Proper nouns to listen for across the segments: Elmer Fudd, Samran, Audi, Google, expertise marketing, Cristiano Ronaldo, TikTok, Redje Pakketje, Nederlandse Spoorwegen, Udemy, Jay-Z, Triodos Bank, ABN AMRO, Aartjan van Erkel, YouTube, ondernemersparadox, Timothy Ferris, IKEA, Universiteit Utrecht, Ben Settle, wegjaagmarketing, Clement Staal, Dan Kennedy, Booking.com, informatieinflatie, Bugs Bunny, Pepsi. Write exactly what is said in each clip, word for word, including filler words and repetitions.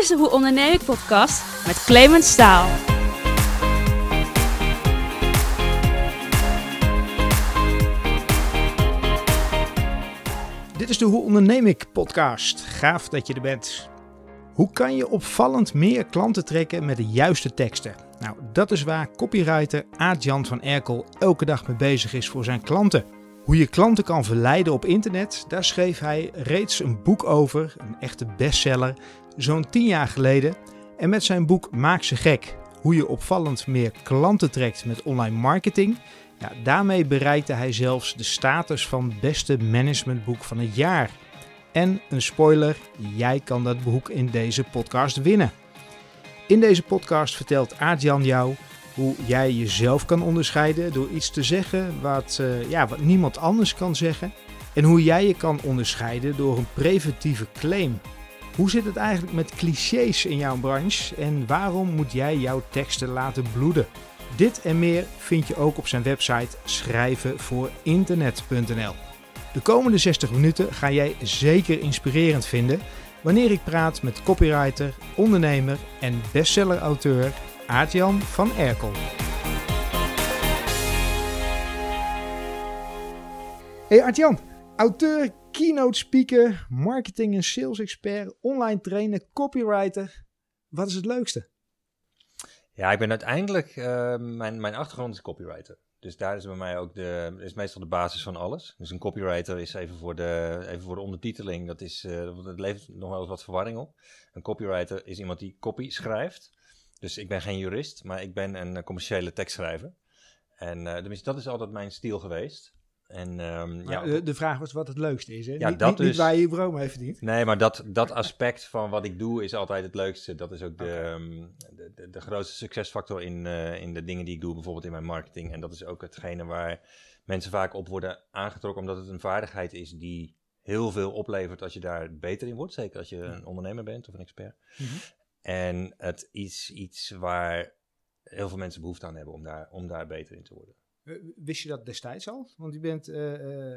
is de Hoe Onderneem Ik podcast met Clement Staal. Dit is de Hoe Onderneem Ik podcast. Gaaf dat je er bent. Hoe kan je opvallend meer klanten trekken met de juiste teksten? Nou, dat is waar copywriter Aartjan van Erkel elke dag mee bezig is voor zijn klanten. Hoe je klanten kan verleiden op internet, daar schreef hij reeds een boek over, een echte bestseller, zo'n tien jaar geleden. En met zijn boek Maak ze gek, hoe je opvallend meer klanten trekt met online marketing. Ja, daarmee bereikte hij zelfs de status van beste managementboek van het jaar. En een spoiler, jij kan dat boek in deze podcast winnen. In deze podcast vertelt Aartjan jou hoe jij jezelf kan onderscheiden door iets te zeggen wat, uh, ja, wat niemand anders kan zeggen. En hoe jij je kan onderscheiden door een preventieve claim. Hoe zit het eigenlijk met clichés in jouw branche en waarom moet jij jouw teksten laten bloeden? Dit en meer vind je ook op zijn website schrijven voor internet punt n l. De komende zestig minuten ga jij zeker inspirerend vinden wanneer ik praat met copywriter, ondernemer en bestseller-auteur Aartjan van Erkel. Hey Aartjan, auteur, keynote speaker, marketing en sales expert, online trainer, copywriter. Wat is het leukste? Ja, ik ben uiteindelijk, uh, mijn, mijn achtergrond is copywriter. Dus daar is bij mij ook de, is meestal de basis van alles. Dus een copywriter is even voor de, even voor de ondertiteling, dat is, uh, dat levert nog wel eens wat verwarring op. Een copywriter is iemand die copy schrijft. Dus ik ben geen jurist, maar ik ben een commerciële tekstschrijver. En uh, dat is altijd mijn stijl geweest. En, um, ja, de, de vraag was wat het leukste is, hè? Ja, niet, dat niet, dus, niet waar je je brood mee verdient. Nee, maar dat, dat aspect van wat ik doe is altijd het leukste. Dat is ook de, okay. um, de, de, de grootste succesfactor in, uh, in de dingen die ik doe, bijvoorbeeld in mijn marketing. En dat is ook hetgene waar mensen vaak op worden aangetrokken, omdat het een vaardigheid is die heel veel oplevert als je daar beter in wordt. Zeker als je een ondernemer bent of een expert. Mm-hmm. En het is iets waar heel veel mensen behoefte aan hebben om daar, om daar beter in te worden. Wist je dat destijds al? Want je, bent, uh, uh,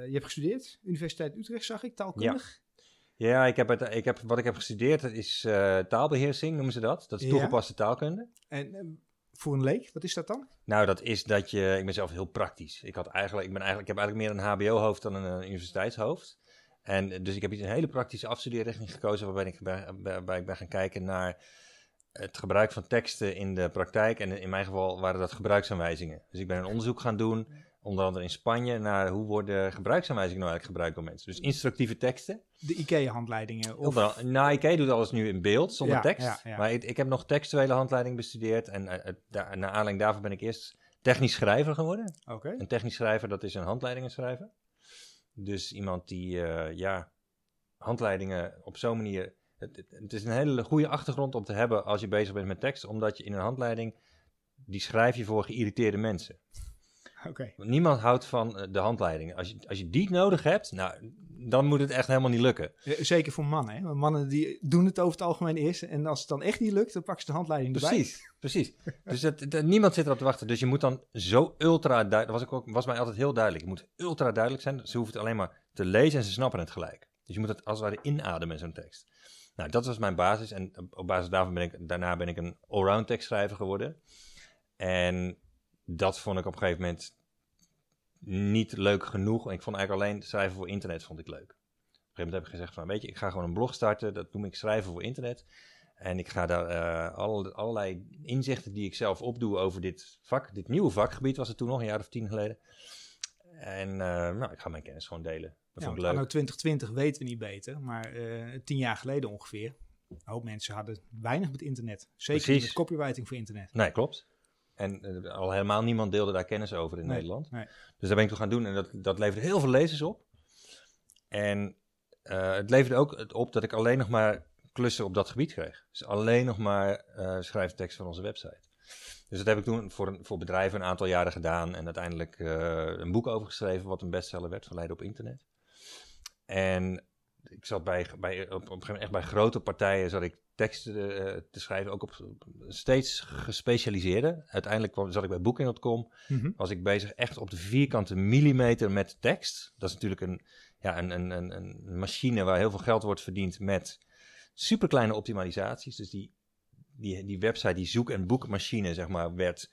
je hebt gestudeerd, Universiteit Utrecht zag ik, taalkundig. Ja, ja ik heb het, ik heb, wat ik heb gestudeerd is uh, taalbeheersing, noemen ze dat. Dat is toegepaste ja. taalkunde. En uh, voor een leek, wat is dat dan? Nou, dat is dat je, ik ben zelf heel praktisch. Ik, had eigenlijk, ik, ben eigenlijk, ik heb eigenlijk meer een hbo-hoofd dan een, een universiteitshoofd. En dus ik heb een hele praktische afstudeerrichting gekozen waarbij ik, waarbij ik ben gaan kijken naar het gebruik van teksten in de praktijk. En in mijn geval waren dat gebruiksaanwijzingen. Dus ik ben een onderzoek gaan doen, onder andere in Spanje, naar hoe worden gebruiksaanwijzingen nou eigenlijk gebruikt door mensen. Dus instructieve teksten. De IKEA-handleidingen? Of... Of, nou, IKEA doet alles nu in beeld, zonder ja, tekst. Ja, ja. Maar ik, ik heb nog textuele handleiding bestudeerd. En uh, da- naar aanleiding daarvan ben ik eerst technisch schrijver geworden. Okay. Een technisch schrijver, dat is een handleidingenschrijver. Dus iemand die, uh, ja, handleidingen op zo'n manier... Het, het is een hele goede achtergrond om te hebben als je bezig bent met tekst, omdat je in een handleiding, die schrijf je voor geïrriteerde mensen. Okay. Niemand houdt van de handleiding. Als je, als je die nodig hebt, nou, dan moet het echt helemaal niet lukken. Zeker voor mannen, hè? Want mannen die doen het over het algemeen eerst en als het dan echt niet lukt, dan pak ze de handleiding erbij. Precies, precies. Dus het, het, niemand zit erop te wachten. Dus je moet dan zo ultra duidelijk, was, was mij altijd heel duidelijk, je moet ultra duidelijk zijn. Ze hoeven het alleen maar te lezen en ze snappen het gelijk. Dus je moet het als het ware inademen in zo'n tekst. Nou, dat was mijn basis en op basis daarvan ben ik, daarna ben ik een allround tekstschrijver geworden. En dat vond ik op een gegeven moment niet leuk genoeg. Ik vond eigenlijk alleen schrijven voor internet vond ik leuk. Op een gegeven moment heb ik gezegd van, weet je, ik ga gewoon een blog starten. Dat noem ik schrijven voor internet. En ik ga daar uh, alle, allerlei inzichten die ik zelf opdoe over dit vak. Dit nieuwe vakgebied was het toen nog, een jaar of tien geleden. En uh, nou, ik ga mijn kennis gewoon delen. Dat ja, vond ik leuk. Anno twintig twintig weten we niet beter, maar uh, tien jaar geleden ongeveer, een hoop mensen hadden weinig met internet. Zeker Precies. met copywriting voor internet. Nee, klopt. En uh, al helemaal niemand deelde daar kennis over in nee, Nederland. Nee. Dus daar ben ik toe gaan doen en dat, dat leverde heel veel lezers op. En uh, het leverde ook op dat ik alleen nog maar klussen op dat gebied kreeg. Dus alleen nog maar uh, schrijftekst van onze website. Dus dat heb ik toen voor, een, voor bedrijven een aantal jaren gedaan en uiteindelijk uh, een boek over geschreven wat een bestseller werd verleiden op internet. En ik zat bij, bij, op, op een gegeven moment echt bij grote partijen zat ik teksten uh, te schrijven, ook op steeds gespecialiseerde. Uiteindelijk kwam, zat ik bij Booking punt com, mm-hmm. was ik bezig echt op de vierkante millimeter met tekst. Dat is natuurlijk een, ja, een, een, een, een machine waar heel veel geld wordt verdiend met superkleine optimalisaties. Dus die, die, die website, die zoek- en boekmachine, zeg maar, werd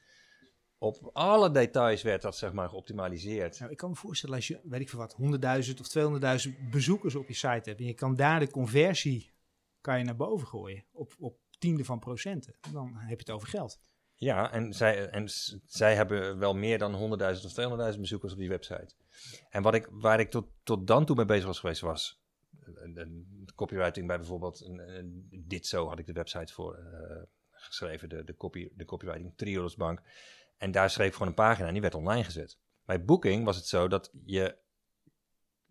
op alle details werd dat, zeg maar, geoptimaliseerd. Nou, ik kan me voorstellen, als je, weet ik veel wat, honderdduizend of tweehonderdduizend bezoekers op je site hebt en je kan daar de conversie kan je naar boven gooien op, op tiende van procenten, dan heb je het over geld. Ja, en zij, en zij hebben wel meer dan honderdduizend of tweehonderdduizend bezoekers op die website. En wat ik, waar ik tot, tot dan toe mee bezig was geweest was, de copywriting bij bijvoorbeeld, een, een, dit zo had ik de website voor uh, geschreven, de, de, copy, de copywriting Triodos Bank. En daar schreef ik gewoon een pagina en die werd online gezet. Bij Booking was het zo dat je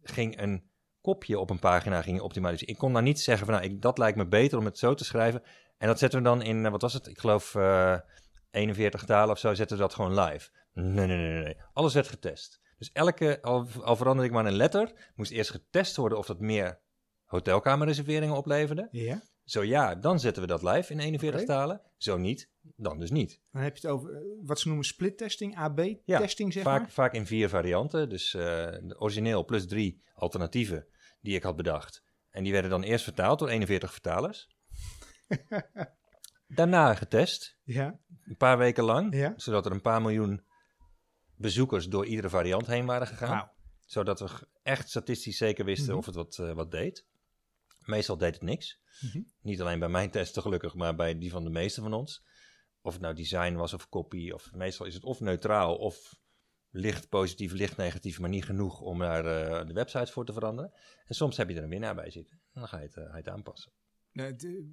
ging een kopje op een pagina ging optimaliseren. Ik kon daar niet zeggen van, nou, ik, dat lijkt me beter om het zo te schrijven. En dat zetten we dan in, wat was het? Ik geloof uh, eenenveertig talen of zo, zetten we dat gewoon live. Nee, nee, nee, nee. Alles werd getest. Dus elke, al, al verander ik maar een letter, moest eerst getest worden of dat meer hotelkamerreserveringen opleverde. Ja. Zo ja, dan zetten we dat live in eenenveertig okay. talen. Zo niet, dan dus niet. Dan heb je het over wat ze noemen split-testing, A B-testing, ja, zeg vaak, maar. Vaak in vier varianten. Dus uh, origineel plus drie alternatieven die ik had bedacht. En die werden dan eerst vertaald door eenenveertig vertalers. Daarna getest, ja. Een paar weken lang, ja. Zodat er een paar miljoen bezoekers door iedere variant heen waren gegaan. Wow. Zodat we echt statistisch zeker wisten mm-hmm. of het wat, uh, wat deed. Meestal deed het niks. Mm-hmm. Niet alleen bij mijn testen gelukkig, maar bij die van de meeste van ons. Of het nou design was of copy, of meestal is het of neutraal of licht positief, licht negatief, maar niet genoeg om daar uh, de website voor te veranderen. En soms heb je er een winnaar bij zitten en dan ga je het, uh, ga je het aanpassen.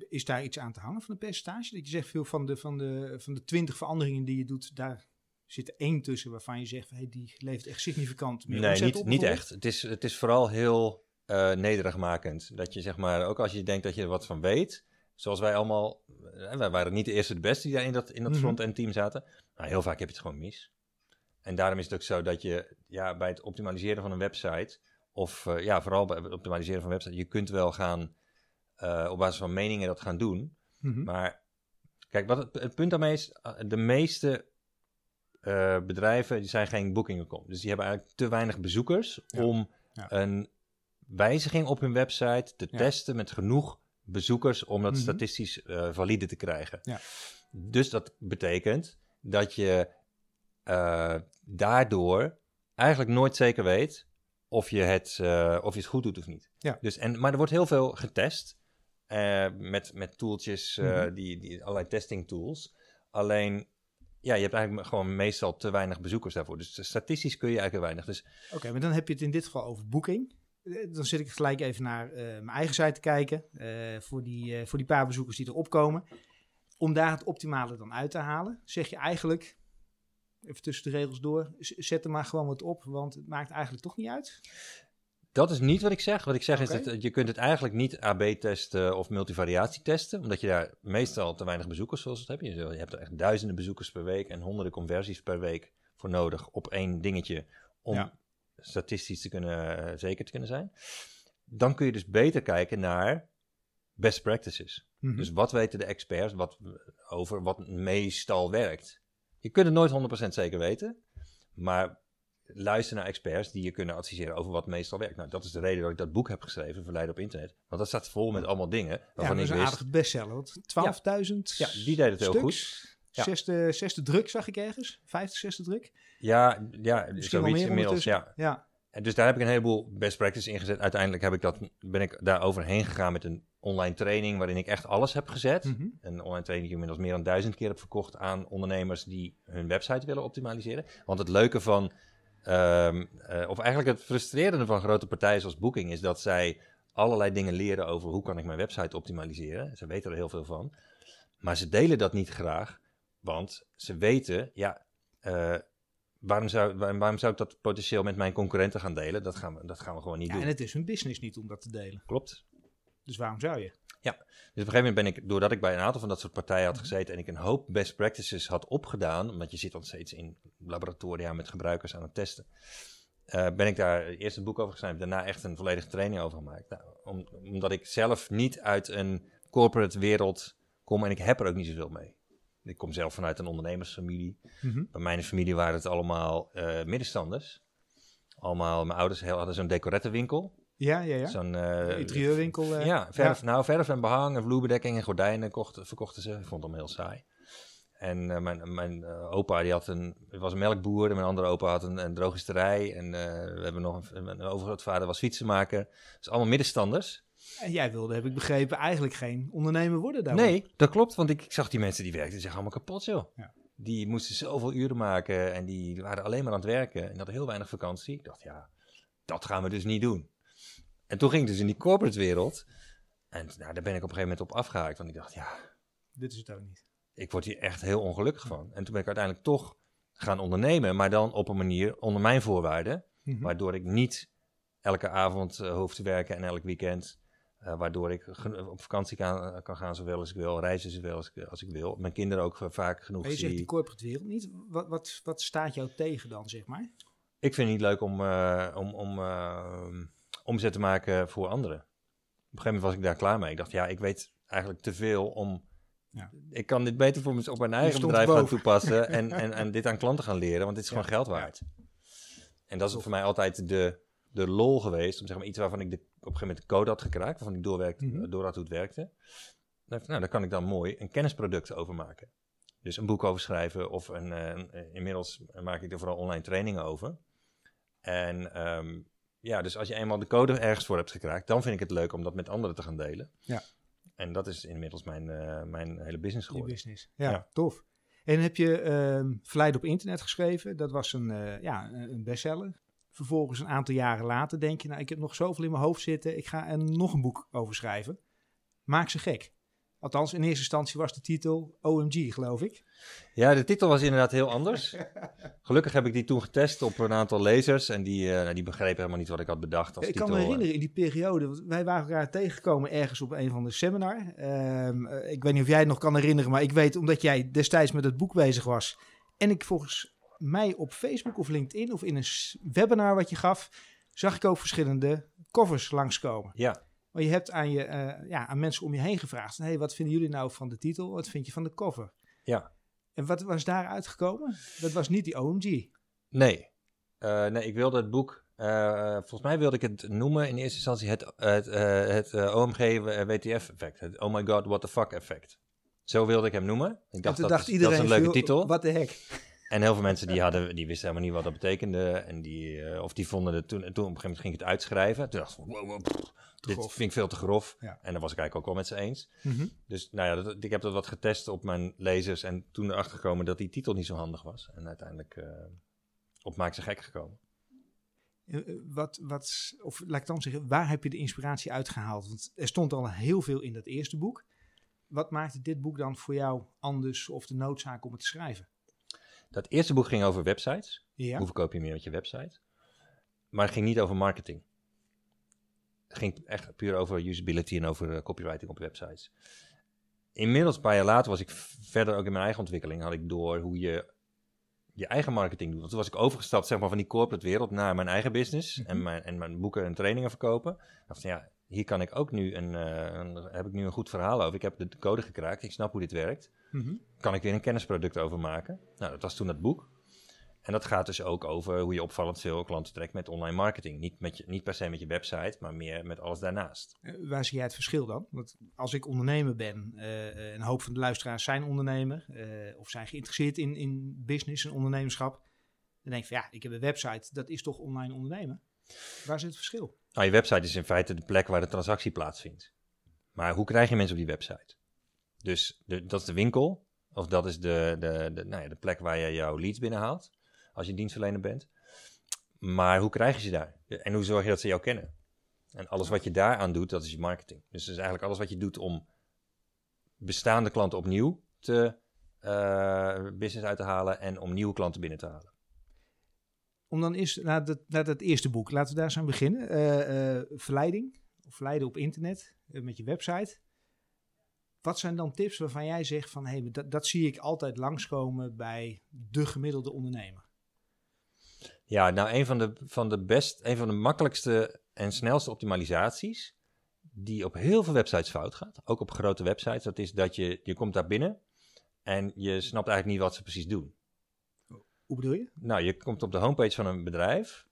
Is daar iets aan te hangen van de percentage? Dat je zegt, veel van de, van de, van de twintig veranderingen die je doet, daar zit er één tussen waarvan je zegt, hey, die levert echt significant meer nee, omzet niet, op? Nee, niet echt. Het is, het is vooral heel uh, nederigmakend. Dat je, zeg maar, ook als je denkt dat je er wat van weet, zoals wij allemaal, uh, wij waren niet de eerste de beste die daar in dat, in dat mm-hmm. front-end team zaten, maar heel vaak heb je het gewoon mis. En daarom is het ook zo dat je ja, bij het optimaliseren van een website, of uh, ja, vooral bij het optimaliseren van een website, je kunt wel gaan Uh, op basis van meningen dat gaan doen. Mm-hmm. Maar kijk, wat het, het punt daarmee is, de meeste uh, bedrijven die zijn geen Booking punt com. Dus die hebben eigenlijk te weinig bezoekers ja. om ja. een wijziging op hun website te ja. testen met genoeg bezoekers om dat mm-hmm. statistisch uh, valide te krijgen. Ja. Dus dat betekent dat je uh, daardoor eigenlijk nooit zeker weet of je het, uh, of je het goed doet of niet. Ja. Dus, en, maar er wordt heel veel getest. Uh, met, met tooltjes, uh, mm-hmm. die, die, allerlei testing tools. Alleen, ja, je hebt eigenlijk gewoon meestal te weinig bezoekers daarvoor. Dus statistisch kun je eigenlijk weinig. Dus oké, okay, maar dan heb je het in dit geval over Booking. Dan zit ik gelijk even naar uh, mijn eigen site te kijken. Uh, voor, die, uh, voor die paar bezoekers die erop komen. Om daar het optimale dan uit te halen, zeg je eigenlijk, even tussen de regels door, zet er maar gewoon wat op, want het maakt eigenlijk toch niet uit. Dat is niet wat ik zeg. Wat ik zeg okay. is dat je kunt het eigenlijk niet A B testen of multivariatie testen, omdat je daar meestal te weinig bezoekers zoals het heb. Je hebt er echt duizenden bezoekers per week en honderden conversies per week voor nodig op één dingetje om ja. statistisch te kunnen, zeker te kunnen zijn. Dan kun je dus beter kijken naar best practices. Mm-hmm. Dus wat weten de experts wat, over wat meestal werkt? Je kunt het nooit honderd procent zeker weten, maar luister naar experts die je kunnen adviseren over wat meestal werkt. Nou, dat is de reden dat ik dat boek heb geschreven, Verleiden op internet. Want dat staat vol met allemaal dingen waarvan ja, ik wist. Ja, dat is een aardige bestseller. twaalfduizend ja, ja, die deed het heel stuks. Goed. Ja. Zesde, zesde druk zag ik ergens. Vijfde, zesde druk. Ja, ja zoiets inmiddels. Ja. ja. En dus daar heb ik een heleboel best practices in gezet. Uiteindelijk heb ik dat, ben ik daar overheen gegaan met een online training waarin ik echt alles heb gezet. Mm-hmm. Een online training die ik inmiddels meer dan duizend keer heb verkocht aan ondernemers die hun website willen optimaliseren. Want het leuke van, um, uh, of eigenlijk het frustrerende van grote partijen zoals Booking is dat zij allerlei dingen leren over hoe kan ik mijn website optimaliseren. Ze weten er heel veel van. Maar ze delen dat niet graag, want ze weten, ja, uh, Waarom zou, waar, waarom zou ik dat potentieel met mijn concurrenten gaan delen? Dat gaan we, dat gaan we gewoon niet ja, doen. En het is hun business niet om dat te delen. Klopt. Dus waarom zou je? Ja, dus op een gegeven moment ben ik, doordat ik bij een aantal van dat soort partijen had gezeten en ik een hoop best practices had opgedaan, omdat je zit nog steeds in laboratoria met gebruikers aan het testen, uh, ben ik daar eerst een boek over geschreven, daarna echt een volledige training over gemaakt. Nou, om, omdat ik zelf niet uit een corporate wereld kom en ik heb er ook niet zoveel mee. Ik kom zelf vanuit een ondernemersfamilie. Mm-hmm. Bij mijn familie waren het allemaal uh, middenstanders. Allemaal, mijn ouders hadden zo'n decorettenwinkel. Ja, ja, ja. Zo'n uh, interieurwinkel. Uh, ja, verf, ja, nou, verf en behang en vloerbedekking en gordijnen kocht, verkochten ze. Ik vond hem heel saai. En uh, mijn, mijn uh, opa die had een, was een melkboer. En mijn andere opa had een, een drogisterij. En uh, we hebben nog een, mijn overgrootvader was fietsenmaker. Dus allemaal middenstanders. En jij wilde, heb ik begrepen, eigenlijk geen ondernemer worden daarom. Nee, dat klopt. Want ik, ik zag die mensen die werkten, zich allemaal kapot, joh. Ja. Die moesten zoveel uren maken en die waren alleen maar aan het werken. En hadden heel weinig vakantie. Ik dacht, ja, dat gaan we dus niet doen. En toen ging ik dus in die corporate wereld. En nou, daar ben ik op een gegeven moment op afgehaakt. Want ik dacht, ja... dit is het ook niet. Ik word hier echt heel ongelukkig van. En toen ben ik uiteindelijk toch gaan ondernemen. Maar dan op een manier onder mijn voorwaarden. Mm-hmm. Waardoor ik niet elke avond uh, hoef te werken en elk weekend... Uh, waardoor ik gen- op vakantie kan, kan gaan zowel als ik wil, reizen zowel als ik, als ik wil. Mijn kinderen ook uh, vaak genoeg zien. Je zegt die corporate wereld niet. Wat, wat, wat staat jou tegen dan, zeg maar? Ik vind het niet leuk om, uh, om, om uh, omzet te maken voor anderen. Op een gegeven moment was ik daar klaar mee. Ik dacht, ja, ik weet eigenlijk te veel om... Ja. Ik kan dit beter voor mez- op mijn eigen bedrijf boven gaan toepassen en, en, en dit aan klanten gaan leren, want dit is ja. gewoon geld waard. Ja. En dat is voor mij altijd de... de lol geweest, om zeg maar iets waarvan ik de, op een gegeven moment de code had gekraakt, waarvan ik doorwerkte, mm-hmm. doorhad hoe het werkte. Nou, daar kan ik dan mooi een kennisproduct over maken. Dus een boek over schrijven of een, uh, inmiddels maak ik er vooral online trainingen over. En um, ja, dus als je eenmaal de code ergens voor hebt gekraakt, dan vind ik het leuk om dat met anderen te gaan delen. Ja. En dat is inmiddels mijn, uh, mijn hele business geworden. Die business, ja, ja, tof. En heb je uh, Verleiden op internet geschreven, dat was een, uh, ja, een bestseller. Vervolgens een aantal jaren later denk je... nou, ik heb nog zoveel in mijn hoofd zitten... ik ga er nog een boek over schrijven. Maak ze gek. Althans, in eerste instantie was de titel O M G, geloof ik. Ja, de titel was inderdaad heel anders. Gelukkig heb ik die toen getest op een aantal lezers... en die, uh, die begrepen helemaal niet wat ik had bedacht als ik titel. Ik kan me herinneren in die periode... wij waren elkaar tegengekomen ergens op een van de seminar. Uh, ik weet niet of jij het nog kan herinneren... maar ik weet, omdat jij destijds met het boek bezig was... en ik volgens... mij op Facebook of LinkedIn of in een webinar wat je gaf, zag ik ook verschillende covers langskomen. Ja. Maar je hebt aan, je, uh, ja, aan mensen om je heen gevraagd, hey, wat vinden jullie nou van de titel? Wat vind je van de cover? Ja. En wat was daar uitgekomen? Dat was niet die O M G. Nee. Uh, nee, ik wilde het boek, uh, volgens mij wilde ik het noemen in eerste instantie het, het, uh, het uh, O M G W T F effect. Het oh my god, what the fuck effect. Zo wilde ik hem noemen. Ik dacht, dat, dacht iedereen, dat is een leuke titel. What the heck? En heel veel mensen die hadden, die wisten helemaal niet wat dat betekende. En die, uh, of die vonden het toen, toen op een gegeven moment ging ik het uitschrijven. Toen dacht ik, wow, wow, pff, dit grof. Vind ik veel te grof. Ja. En daar was ik eigenlijk ook wel met ze eens. Mm-hmm. Dus nou ja, dat, ik heb dat wat getest op mijn lezers. En toen erachter gekomen dat die titel niet zo handig was. En uiteindelijk uh, op Maak ze gek gekomen. Uh, wat, wat, of laat ik dan zeggen, waar heb je de inspiratie uitgehaald? Want er stond al heel veel in dat eerste boek. Wat maakte dit boek dan voor jou anders of de noodzaak om het te schrijven? Dat eerste boek ging over websites. Ja. Hoe verkoop je meer met je website? Maar het ging niet over marketing. Het ging echt puur over usability en over copywriting op websites. Inmiddels, een paar jaar later, was ik verder ook in mijn eigen ontwikkeling. Had ik door hoe je je eigen marketing doet. Want toen was ik overgestapt zeg maar, van die corporate wereld naar mijn eigen business. Mm-hmm. En, mijn, en mijn boeken en trainingen verkopen. Ik dacht, ja, hier kan ik ook nu een, een, heb ik nu een goed verhaal over. Ik heb de code gekraakt. Ik snap hoe dit werkt. Mm-hmm. Kan ik weer een kennisproduct over maken? Nou, dat was toen dat boek. En dat gaat dus ook over hoe je opvallend veel klanten trekt met online marketing. Niet, met je, niet per se met je website, maar meer met alles daarnaast. Uh, waar zie jij het verschil dan? Want als ik ondernemer ben, uh, een hoop van de luisteraars zijn ondernemer... Uh, of zijn geïnteresseerd in, in business en ondernemerschap... dan denk je van ja, ik heb een website, dat is toch online ondernemen? Waar zit het verschil? Nou, je website is in feite de plek waar de transactie plaatsvindt. Maar hoe krijg je mensen op die website? Dus de, dat is de winkel, of dat is de, de, de, nou ja, de plek waar je jouw leads binnenhaalt, als je dienstverlener bent. Maar hoe krijg je ze daar? En hoe zorg je dat ze jou kennen? En alles wat je daaraan doet, dat is je marketing. Dus dat is eigenlijk alles wat je doet om bestaande klanten opnieuw te uh, business uit te halen en om nieuwe klanten binnen te halen. Om dan eerst naar dat, naar dat eerste boek, laten we daar eens aan beginnen. Uh, uh, verleiding, of verleiden op internet, uh, met je website. Wat zijn dan tips waarvan jij zegt van... hey, dat, dat zie ik altijd langskomen bij de gemiddelde ondernemer? Ja, nou, een van de, van de best, een van de makkelijkste en snelste optimalisaties... die op heel veel websites fout gaat, ook op grote websites... dat is dat je, je komt daar binnen en je snapt eigenlijk niet wat ze precies doen. Hoe bedoel je? Nou, je komt op de homepage van een bedrijf...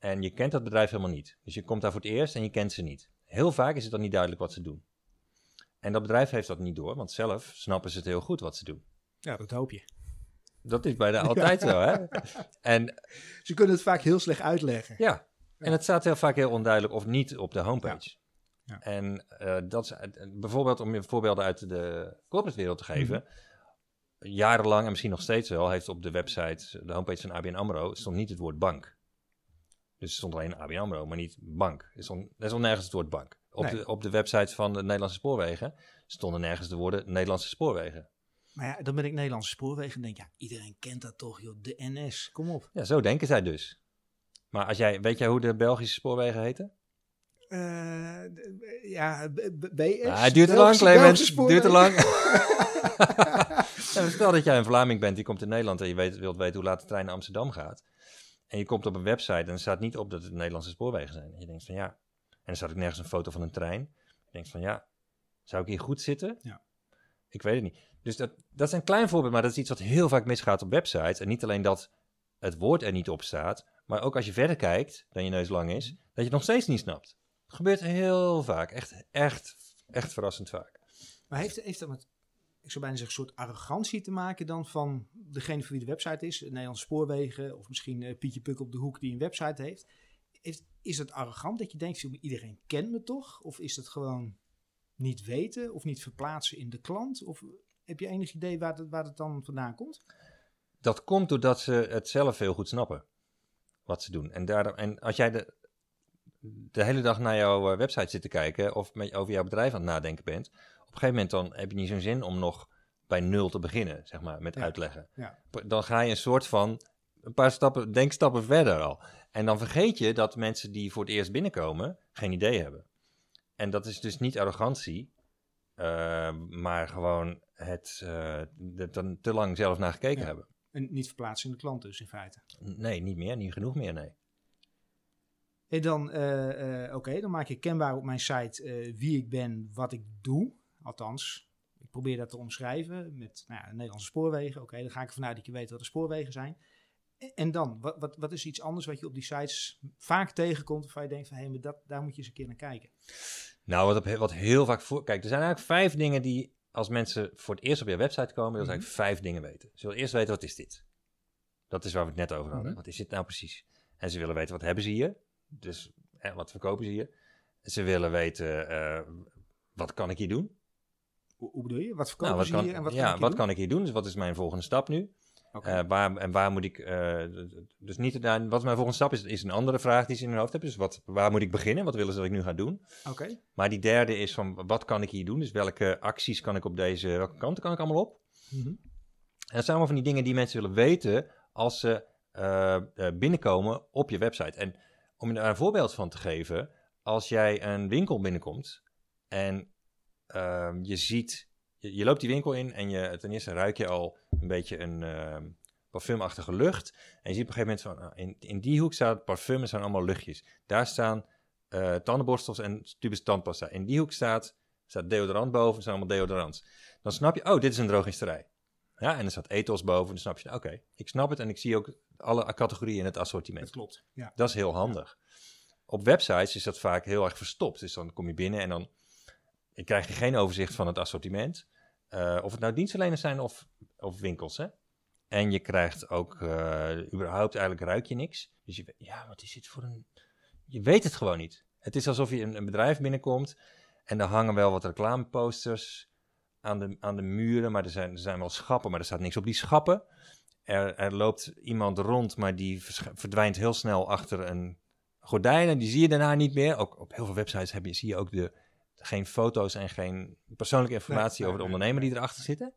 En je kent dat bedrijf helemaal niet. Dus je komt daar voor het eerst en je kent ze niet. Heel vaak is het dan niet duidelijk wat ze doen. En dat bedrijf heeft dat niet door, want zelf snappen ze het heel goed wat ze doen. Ja, dat hoop je. Dat is bijna altijd zo, hè? En ze kunnen het vaak heel slecht uitleggen. Ja, en het staat heel vaak heel onduidelijk of niet op de homepage. Ja. Ja. En uh, dat is, uh, bijvoorbeeld om je voorbeelden uit de corporate wereld te geven... Mm-hmm. Jarenlang, en misschien nog steeds wel, heeft op de website, de homepage van A B N AMRO, stond niet het woord bank. Dus er stond alleen A B N AMRO, maar niet bank. Er stond, er stond nergens het woord bank. Op, nee. de, op de website van de Nederlandse Spoorwegen stonden nergens de woorden Nederlandse Spoorwegen. Maar ja, dan ben ik Nederlandse Spoorwegen en denk, ja, iedereen kent dat toch, joh, de N S, kom op. Ja, zo denken zij dus. Maar als jij, weet jij hoe de Belgische Spoorwegen heten? Uh, d- ja, b- b- BS. Ah, het duurt te lang, Clement. Het duurt te lang. Ja, stel dat jij een Vlaming bent, die komt in Nederland en je weet, wilt weten hoe laat de trein naar Amsterdam gaat. En je komt op een website en er staat niet op dat het Nederlandse spoorwegen zijn. En je denkt van ja, en er staat ook nergens een foto van een trein. Je denkt van ja, zou ik hier goed zitten? Ja. Ik weet het niet. Dus dat, dat is een klein voorbeeld, maar dat is iets wat heel vaak misgaat op websites. En niet alleen dat het woord er niet op staat, maar ook als je verder kijkt, dan je neus lang is, dat je het nog steeds niet snapt. Dat gebeurt heel vaak. Echt, echt, echt verrassend vaak. Maar heeft, heeft dat met... ik zou bijna zeggen, een soort arrogantie te maken dan van degene voor wie de website is. Nederlandse Spoorwegen of misschien Pietje Puk op de hoek die een website heeft. Is, is dat arrogant dat je denkt, iedereen kent me toch? Of is dat gewoon niet weten of niet verplaatsen in de klant? Of heb je enig idee waar het, waar het dan vandaan komt? Dat komt doordat ze het zelf heel goed snappen wat ze doen. En, daarom, en als jij de, de hele dag naar jouw website zit te kijken of met, over jouw bedrijf aan het nadenken bent... op een gegeven moment dan heb je niet zo'n zin om nog bij nul te beginnen, zeg maar, met ja, uitleggen. Ja. Dan ga je een soort van, een paar stappen, denkstappen verder al. En dan vergeet je dat mensen die voor het eerst binnenkomen, geen idee hebben. En dat is dus niet arrogantie, uh, maar gewoon het uh, dan te lang zelf naar gekeken ja. hebben. En niet verplaatsen in de klant dus in feite? Nee, niet meer, niet genoeg meer, nee. En dan, uh, uh, oké, okay, dan maak je kenbaar op mijn site uh, wie ik ben, wat ik doe. Althans, ik probeer dat te omschrijven met nou ja, Nederlandse Spoorwegen. Oké, okay, dan ga ik ervan uit dat je weet wat de spoorwegen zijn. En dan, wat, wat, wat is iets anders wat je op die sites vaak tegenkomt... waarvan je denkt van, hé, hey, maar dat, daar moet je eens een keer naar kijken? Nou, wat, op, wat heel vaak voor... Kijk, er zijn eigenlijk vijf dingen die als mensen voor het eerst op je website komen... willen ze mm-hmm. eigenlijk vijf dingen weten. Ze willen eerst weten, wat is dit? Dat is waar we het net over hadden. Mm-hmm. Wat is dit nou precies? En ze willen weten, wat hebben ze hier? Dus eh, wat verkopen ze hier? Ze willen weten, uh, wat kan ik hier doen? Hoe bedoel je? Wat verkopen nou, wat kan, ze hier en wat ja, kan ik hier wat doen? Kan ik hier doen? Dus wat is mijn volgende stap nu? Okay. Uh, waar, en waar moet ik... Uh, dus niet daar, wat mijn volgende stap is, is een andere vraag die ze in hun hoofd hebben. Dus wat, waar moet ik beginnen? Wat willen ze dat ik nu ga doen? Okay. Maar die derde is van, wat kan ik hier doen? Dus welke acties kan ik op deze... Welke kanten kan ik allemaal op? Mm-hmm. En dat zijn allemaal van die dingen die mensen willen weten als ze uh, binnenkomen op je website. En om je daar een voorbeeld van te geven, als jij een winkel binnenkomt en... Uh, je ziet, je, je loopt die winkel in en je, ten eerste ruik je al een beetje een uh, parfumachtige lucht. En je ziet op een gegeven moment van, uh, in, in die hoek staat parfum en zijn allemaal luchtjes. Daar staan uh, tandenborstels en tubes tandpasta. In die hoek staat, staat deodorant boven en zijn allemaal deodorants. Dan snap je, oh, dit is een drogisterij. Ja, en er staat Ethos boven en dan snap je, oké, okay, ik snap het en ik zie ook alle categorieën in het assortiment. Dat klopt, ja. Dat is heel handig. Op websites is dat vaak heel erg verstopt. Dus dan kom je binnen en dan... Ik krijg je geen overzicht van het assortiment. Uh, of het nou dienstverleners zijn of, of winkels. Hè? En je krijgt ook... Uh, überhaupt eigenlijk ruik je niks. Dus je ja, wat is dit voor een... Je weet het gewoon niet. Het is alsof je een, een bedrijf binnenkomt... en er hangen wel wat reclameposters aan de, aan de muren. Maar er zijn, er zijn wel schappen, maar er staat niks op die schappen. Er, er loopt iemand rond, maar die versch- verdwijnt heel snel achter een gordijn. En die zie je daarna niet meer. Ook op heel veel websites heb je, zie je ook de... geen foto's en geen persoonlijke informatie nee, over de ondernemer die erachter zitten.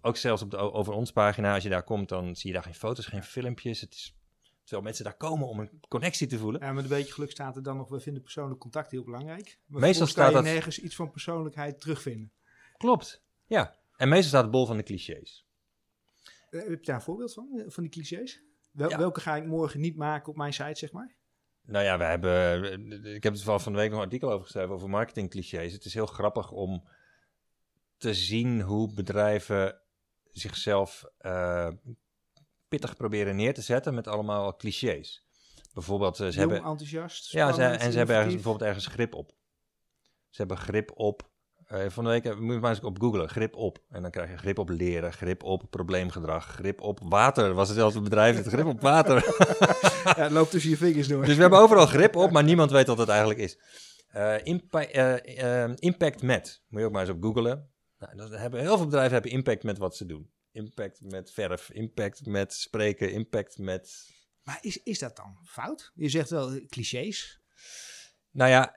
Ook zelfs op de over ons pagina, als je daar komt, dan zie je daar geen foto's, geen filmpjes. Het is, terwijl mensen daar komen om een connectie te voelen. Ja, met een beetje geluk staat er dan nog, we vinden persoonlijk contact heel belangrijk. Maar meestal staat je dat... nergens iets van persoonlijkheid terugvinden. Klopt, ja. En meestal staat het bol van de clichés. Uh, heb je daar een voorbeeld van, van die clichés? Wel, ja. Welke ga ik morgen niet maken op mijn site, zeg maar? Nou ja, we hebben, ik heb het vooral van de week nog een artikel over geschreven over marketingclichés. Het is heel grappig om te zien hoe bedrijven zichzelf uh, pittig proberen neer te zetten met allemaal clichés. Bijvoorbeeld, ze Jong, hebben... enthousiast, spannend, ja, ze, en ze hebben ergens, bijvoorbeeld ergens grip op. Ze hebben grip op... Uh, van de week moet je maar eens op googlen, grip op. En dan krijg je grip op leren, grip op probleemgedrag, grip op water. Was het zelfs een bedrijf met grip op water. Ja, het loopt tussen je vingers door. Dus we hebben overal grip op, maar niemand weet wat het eigenlijk is. Uh, impact, uh, uh, impact met, moet je ook maar eens op googlen. Nou, dat hebben, heel veel bedrijven hebben impact met wat ze doen. Impact met verf, impact met spreken, impact met... Maar is, is dat dan fout? Je zegt wel clichés. Nou ja...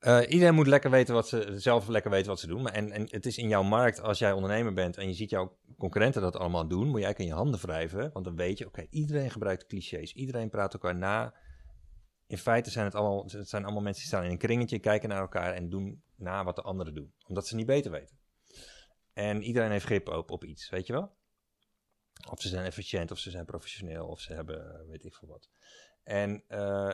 Uh, iedereen moet lekker weten wat ze, zelf lekker weten wat ze doen. Maar en, en het is in jouw markt, als jij ondernemer bent en je ziet jouw concurrenten dat allemaal doen, moet je eigenlijk in je handen wrijven. Want dan weet je, oké, okay, iedereen gebruikt clichés. Iedereen praat elkaar na. In feite zijn het allemaal, het zijn allemaal mensen die staan in een kringetje, kijken naar elkaar en doen na wat de anderen doen. Omdat ze niet beter weten. En iedereen heeft grip op, op iets, weet je wel? Of ze zijn efficiënt, of ze zijn professioneel, of ze hebben weet ik veel wat. En uh,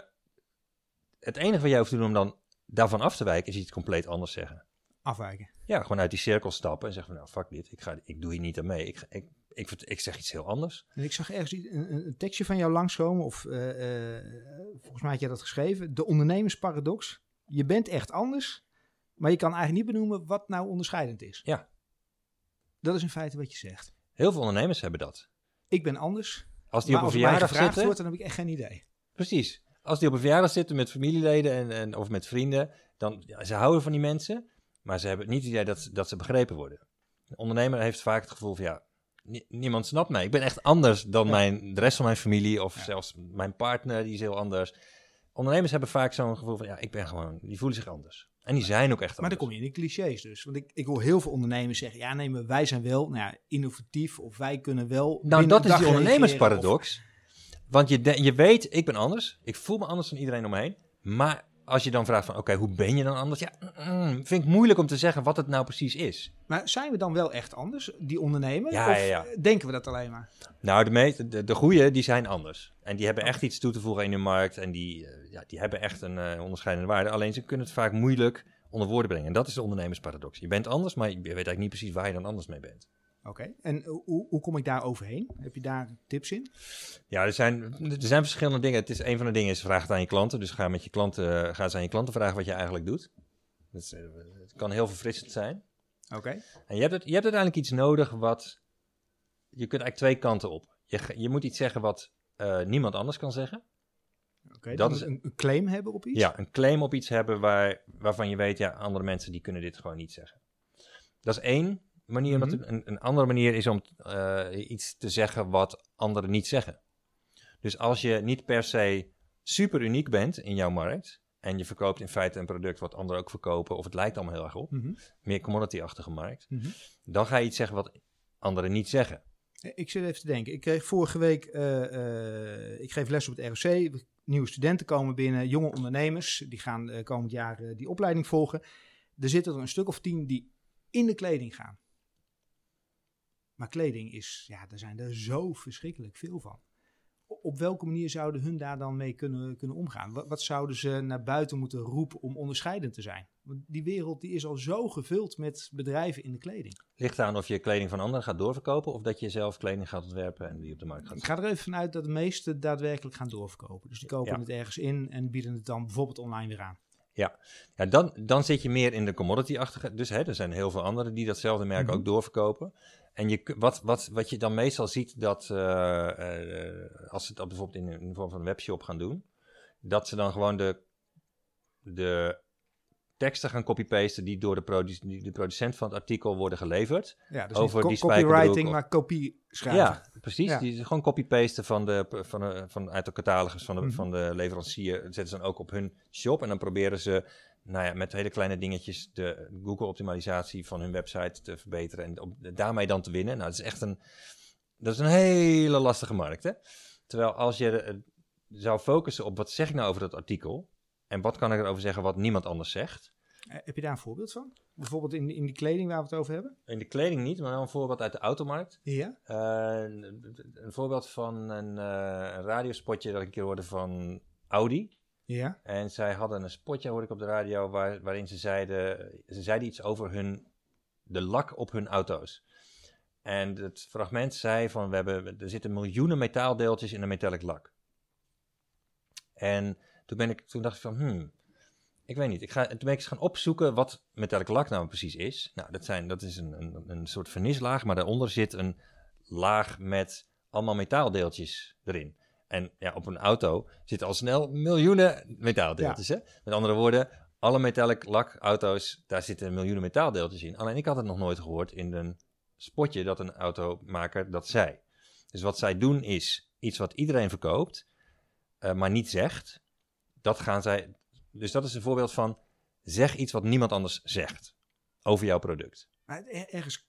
het enige wat jij hoeft te doen om dan daarvan af te wijken is iets compleet anders zeggen. Afwijken? Ja, gewoon uit die cirkel stappen en zeggen van nou, fuck dit, ik, ga, ik doe hier niet aan mee. Ik, ik, ik, ik zeg iets heel anders. En ik zag ergens een, een tekstje van jou langskomen of uh, uh, volgens mij had jij dat geschreven. De ondernemersparadox. Je bent echt anders, maar je kan eigenlijk niet benoemen wat nou onderscheidend is. Ja. Dat is in feite wat je zegt. Heel veel ondernemers hebben dat. Ik ben anders. Als die op een verjaardag gevraagd wordt, dan heb ik echt geen idee. Precies. Als die op een verjaardag zitten met familieleden en, en, of met vrienden, dan ja, ze houden van die mensen, maar ze hebben niet het idee dat, dat ze begrepen worden. Een ondernemer heeft vaak het gevoel van ja, ni- niemand snapt mij. Ik ben echt anders dan ja. mijn, de rest van mijn familie of ja. zelfs mijn partner, die is heel anders. Ondernemers hebben vaak zo'n gevoel van ja, ik ben gewoon, die voelen zich anders. En die ja. zijn ook echt anders. Maar dan kom je in de clichés dus. Want ik, ik hoor heel veel ondernemers zeggen, ja nee, maar wij zijn wel nou ja, innovatief of wij kunnen wel... Nou, dat is die ondernemersparadox. Of... Want je, de, je weet, ik ben anders. Ik voel me anders dan iedereen om me heen. Maar als je dan vraagt van, oké, okay, hoe ben je dan anders? Ja, mm, vind ik moeilijk om te zeggen wat het nou precies is. Maar zijn we dan wel echt anders, die ondernemer? Ja, of ja, ja. denken we dat alleen maar? Nou, de, meest, de, de goeie, die zijn anders. En die hebben echt iets toe te voegen in de markt. En die, ja, die hebben echt een uh, onderscheidende waarde. Alleen ze kunnen het vaak moeilijk onder woorden brengen. En dat is de ondernemersparadox. Je bent anders, maar je weet eigenlijk niet precies waar je dan anders mee bent. Oké, okay. En hoe, hoe kom ik daar overheen? Heb je daar tips in? Ja, er zijn, er zijn verschillende dingen. Het is, een van de dingen is vraag het aan je klanten. Dus ga, met je klanten, ga eens aan je klanten vragen wat je eigenlijk doet. Dat is, het kan heel verfrissend zijn. Oké. Okay. En je hebt, het, je hebt uiteindelijk iets nodig wat... Je kunt eigenlijk twee kanten op. Je, je moet iets zeggen wat uh, niemand anders kan zeggen. Oké, okay, dat is een, een claim hebben op iets? Ja, een claim op iets hebben waar, waarvan je weet... ja, andere mensen die kunnen dit gewoon niet zeggen. Dat is één... manier, mm-hmm. wat een, een andere manier is om uh, iets te zeggen wat anderen niet zeggen. Dus als je niet per se super uniek bent in jouw markt en je verkoopt in feite een product wat anderen ook verkopen of het lijkt allemaal heel erg op, mm-hmm. meer commodity-achtige markt, mm-hmm. dan ga je iets zeggen wat anderen niet zeggen. Ik zit even te denken. Ik kreeg vorige week, uh, uh, ik geef les op het R O C, nieuwe studenten komen binnen, jonge ondernemers, die gaan uh, komend jaar uh, die opleiding volgen. Er zitten er een stuk of tien die in de kleding gaan. Maar kleding is, ja, daar zijn er zo verschrikkelijk veel van. Op welke manier zouden hun daar dan mee kunnen, kunnen omgaan? Wat, wat zouden ze naar buiten moeten roepen om onderscheidend te zijn? Want die wereld die is al zo gevuld met bedrijven in de kleding. Ligt aan of je kleding van anderen gaat doorverkopen of dat je zelf kleding gaat ontwerpen en die op de markt gaat. Ik ga er even vanuit dat de meesten daadwerkelijk gaan doorverkopen. Dus die kopen ja. het ergens in en bieden het dan bijvoorbeeld online weer aan. Ja, ja dan, dan zit je meer in de commodity-achtige. Dus hè, er zijn heel veel anderen die datzelfde merk mm-hmm. ook doorverkopen. En je, wat, wat, wat je dan meestal ziet, dat uh, uh, als ze het bijvoorbeeld in de vorm van een webshop gaan doen, dat ze dan gewoon de, de teksten gaan copy-pasten die door de, produ- die de producent van het artikel worden geleverd. Ja, dus over co- die copywriting, of, maar kopie schrijven. Ja, precies. Ja. Die, gewoon copy-pasten van de, van de, van, uit de catalogus van de, mm-hmm. van de leverancier. Dat zetten ze dan ook op hun shop en dan proberen ze... Nou ja, met hele kleine dingetjes de Google-optimalisatie van hun website te verbeteren en op, daarmee dan te winnen. Nou, dat is echt een, dat is een hele lastige markt, hè? Terwijl als je er, zou focussen op wat zeg ik nou over dat artikel en wat kan ik erover zeggen wat niemand anders zegt. Uh, heb je daar een voorbeeld van? Bijvoorbeeld in, in de kleding waar we het over hebben? In de kleding niet, maar wel een voorbeeld uit de automarkt. Ja. Uh, een, een voorbeeld van een, uh, een radiospotje dat ik een keer hoorde van Audi. Ja. En zij hadden een spotje, hoorde ik op de radio, waar, waarin ze zeiden, ze zeiden iets over hun, de lak op hun auto's. En het fragment zei van, we hebben, er zitten miljoenen metaaldeeltjes in een metallic lak. En toen, ben ik, toen dacht ik van, hmm, ik weet niet. Ik ga, toen ben ik eens gaan opzoeken wat metallic lak nou precies is. Nou, dat, zijn, dat is een, een, een soort vernislaag, maar daaronder zit een laag met allemaal metaaldeeltjes erin. En ja, op een auto zitten al snel miljoenen metaaldeeltjes. Ja. Hè? Met andere woorden, alle metallic lak auto's, daar zitten miljoenen metaaldeeltjes in. Alleen ik had het nog nooit gehoord in een spotje dat een automaker dat zei. Dus wat zij doen is iets wat iedereen verkoopt, uh, maar niet zegt. Dat gaan zij... Dus dat is een voorbeeld van zeg iets wat niemand anders zegt over jouw product. Ergens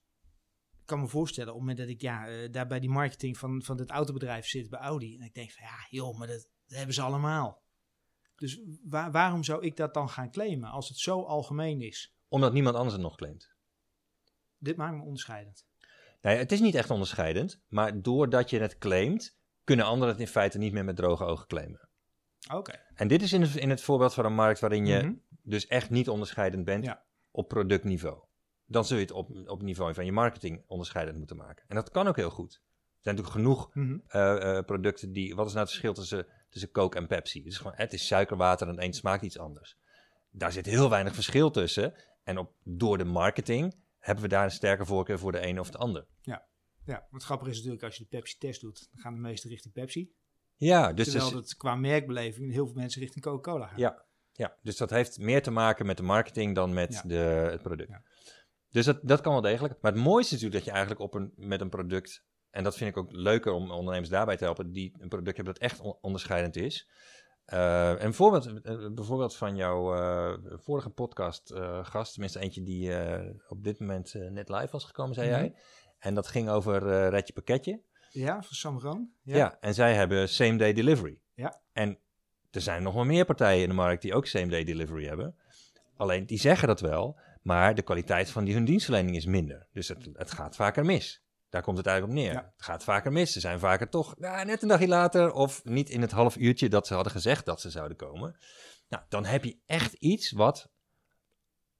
kan me voorstellen, op het moment dat ik ja, uh, daar bij die marketing van, van het autobedrijf zit bij Audi. En ik denk van ja, joh, maar dat, dat hebben ze allemaal. Dus waar, waarom zou ik dat dan gaan claimen als het zo algemeen is? Omdat niemand anders het nog claimt. Dit maakt me onderscheidend. Nou ja, het is niet echt onderscheidend, maar doordat je het claimt, kunnen anderen het in feite niet meer met droge ogen claimen. Oké. Okay. En dit is in het, in het voorbeeld van een markt waarin je mm-hmm. dus echt niet onderscheidend bent ja. op productniveau. Dan zul je het op, op niveau van je marketing onderscheidend moeten maken. En dat kan ook heel goed. Er zijn natuurlijk genoeg mm-hmm. uh, uh, producten die... Wat is nou het verschil tussen, tussen Coke en Pepsi? Het is, gewoon, het is suikerwater en een smaakt iets anders. Daar zit heel weinig verschil tussen. En op, door de marketing hebben we daar een sterke voorkeur voor de een of de ander. Ja, ja. Wat grappig is natuurlijk als je de Pepsi-test doet, dan gaan de meesten richting Pepsi. Ja, dus terwijl dat is, qua merkbeleving heel veel mensen richting Coca-Cola gaan. Ja, ja, dus dat heeft meer te maken met de marketing dan met ja. de, het product. Ja. Dus dat, dat kan wel degelijk. Maar het mooiste is natuurlijk dat je eigenlijk op een, met een product... En dat vind ik ook leuker om ondernemers daarbij te helpen... die een product hebben dat echt on- onderscheidend is. Uh, en voorbeeld, bijvoorbeeld van jouw uh, vorige podcast uh, gast... tenminste eentje die uh, op dit moment uh, net live was gekomen, zei mm-hmm. jij. En dat ging over uh, Redje Pakketje. Ja, van Samran. Ja. ja, en zij hebben same-day delivery. Ja. En er zijn nog wel meer partijen in de markt die ook same-day delivery hebben. Alleen die zeggen dat wel... Maar de kwaliteit van die, hun dienstverlening is minder. Dus het, het gaat vaker mis. Daar komt het eigenlijk op neer. Ja. Het gaat vaker mis. Ze zijn vaker toch ja, net een dagje later... of niet in het half uurtje dat ze hadden gezegd dat ze zouden komen. Nou, dan heb je echt iets wat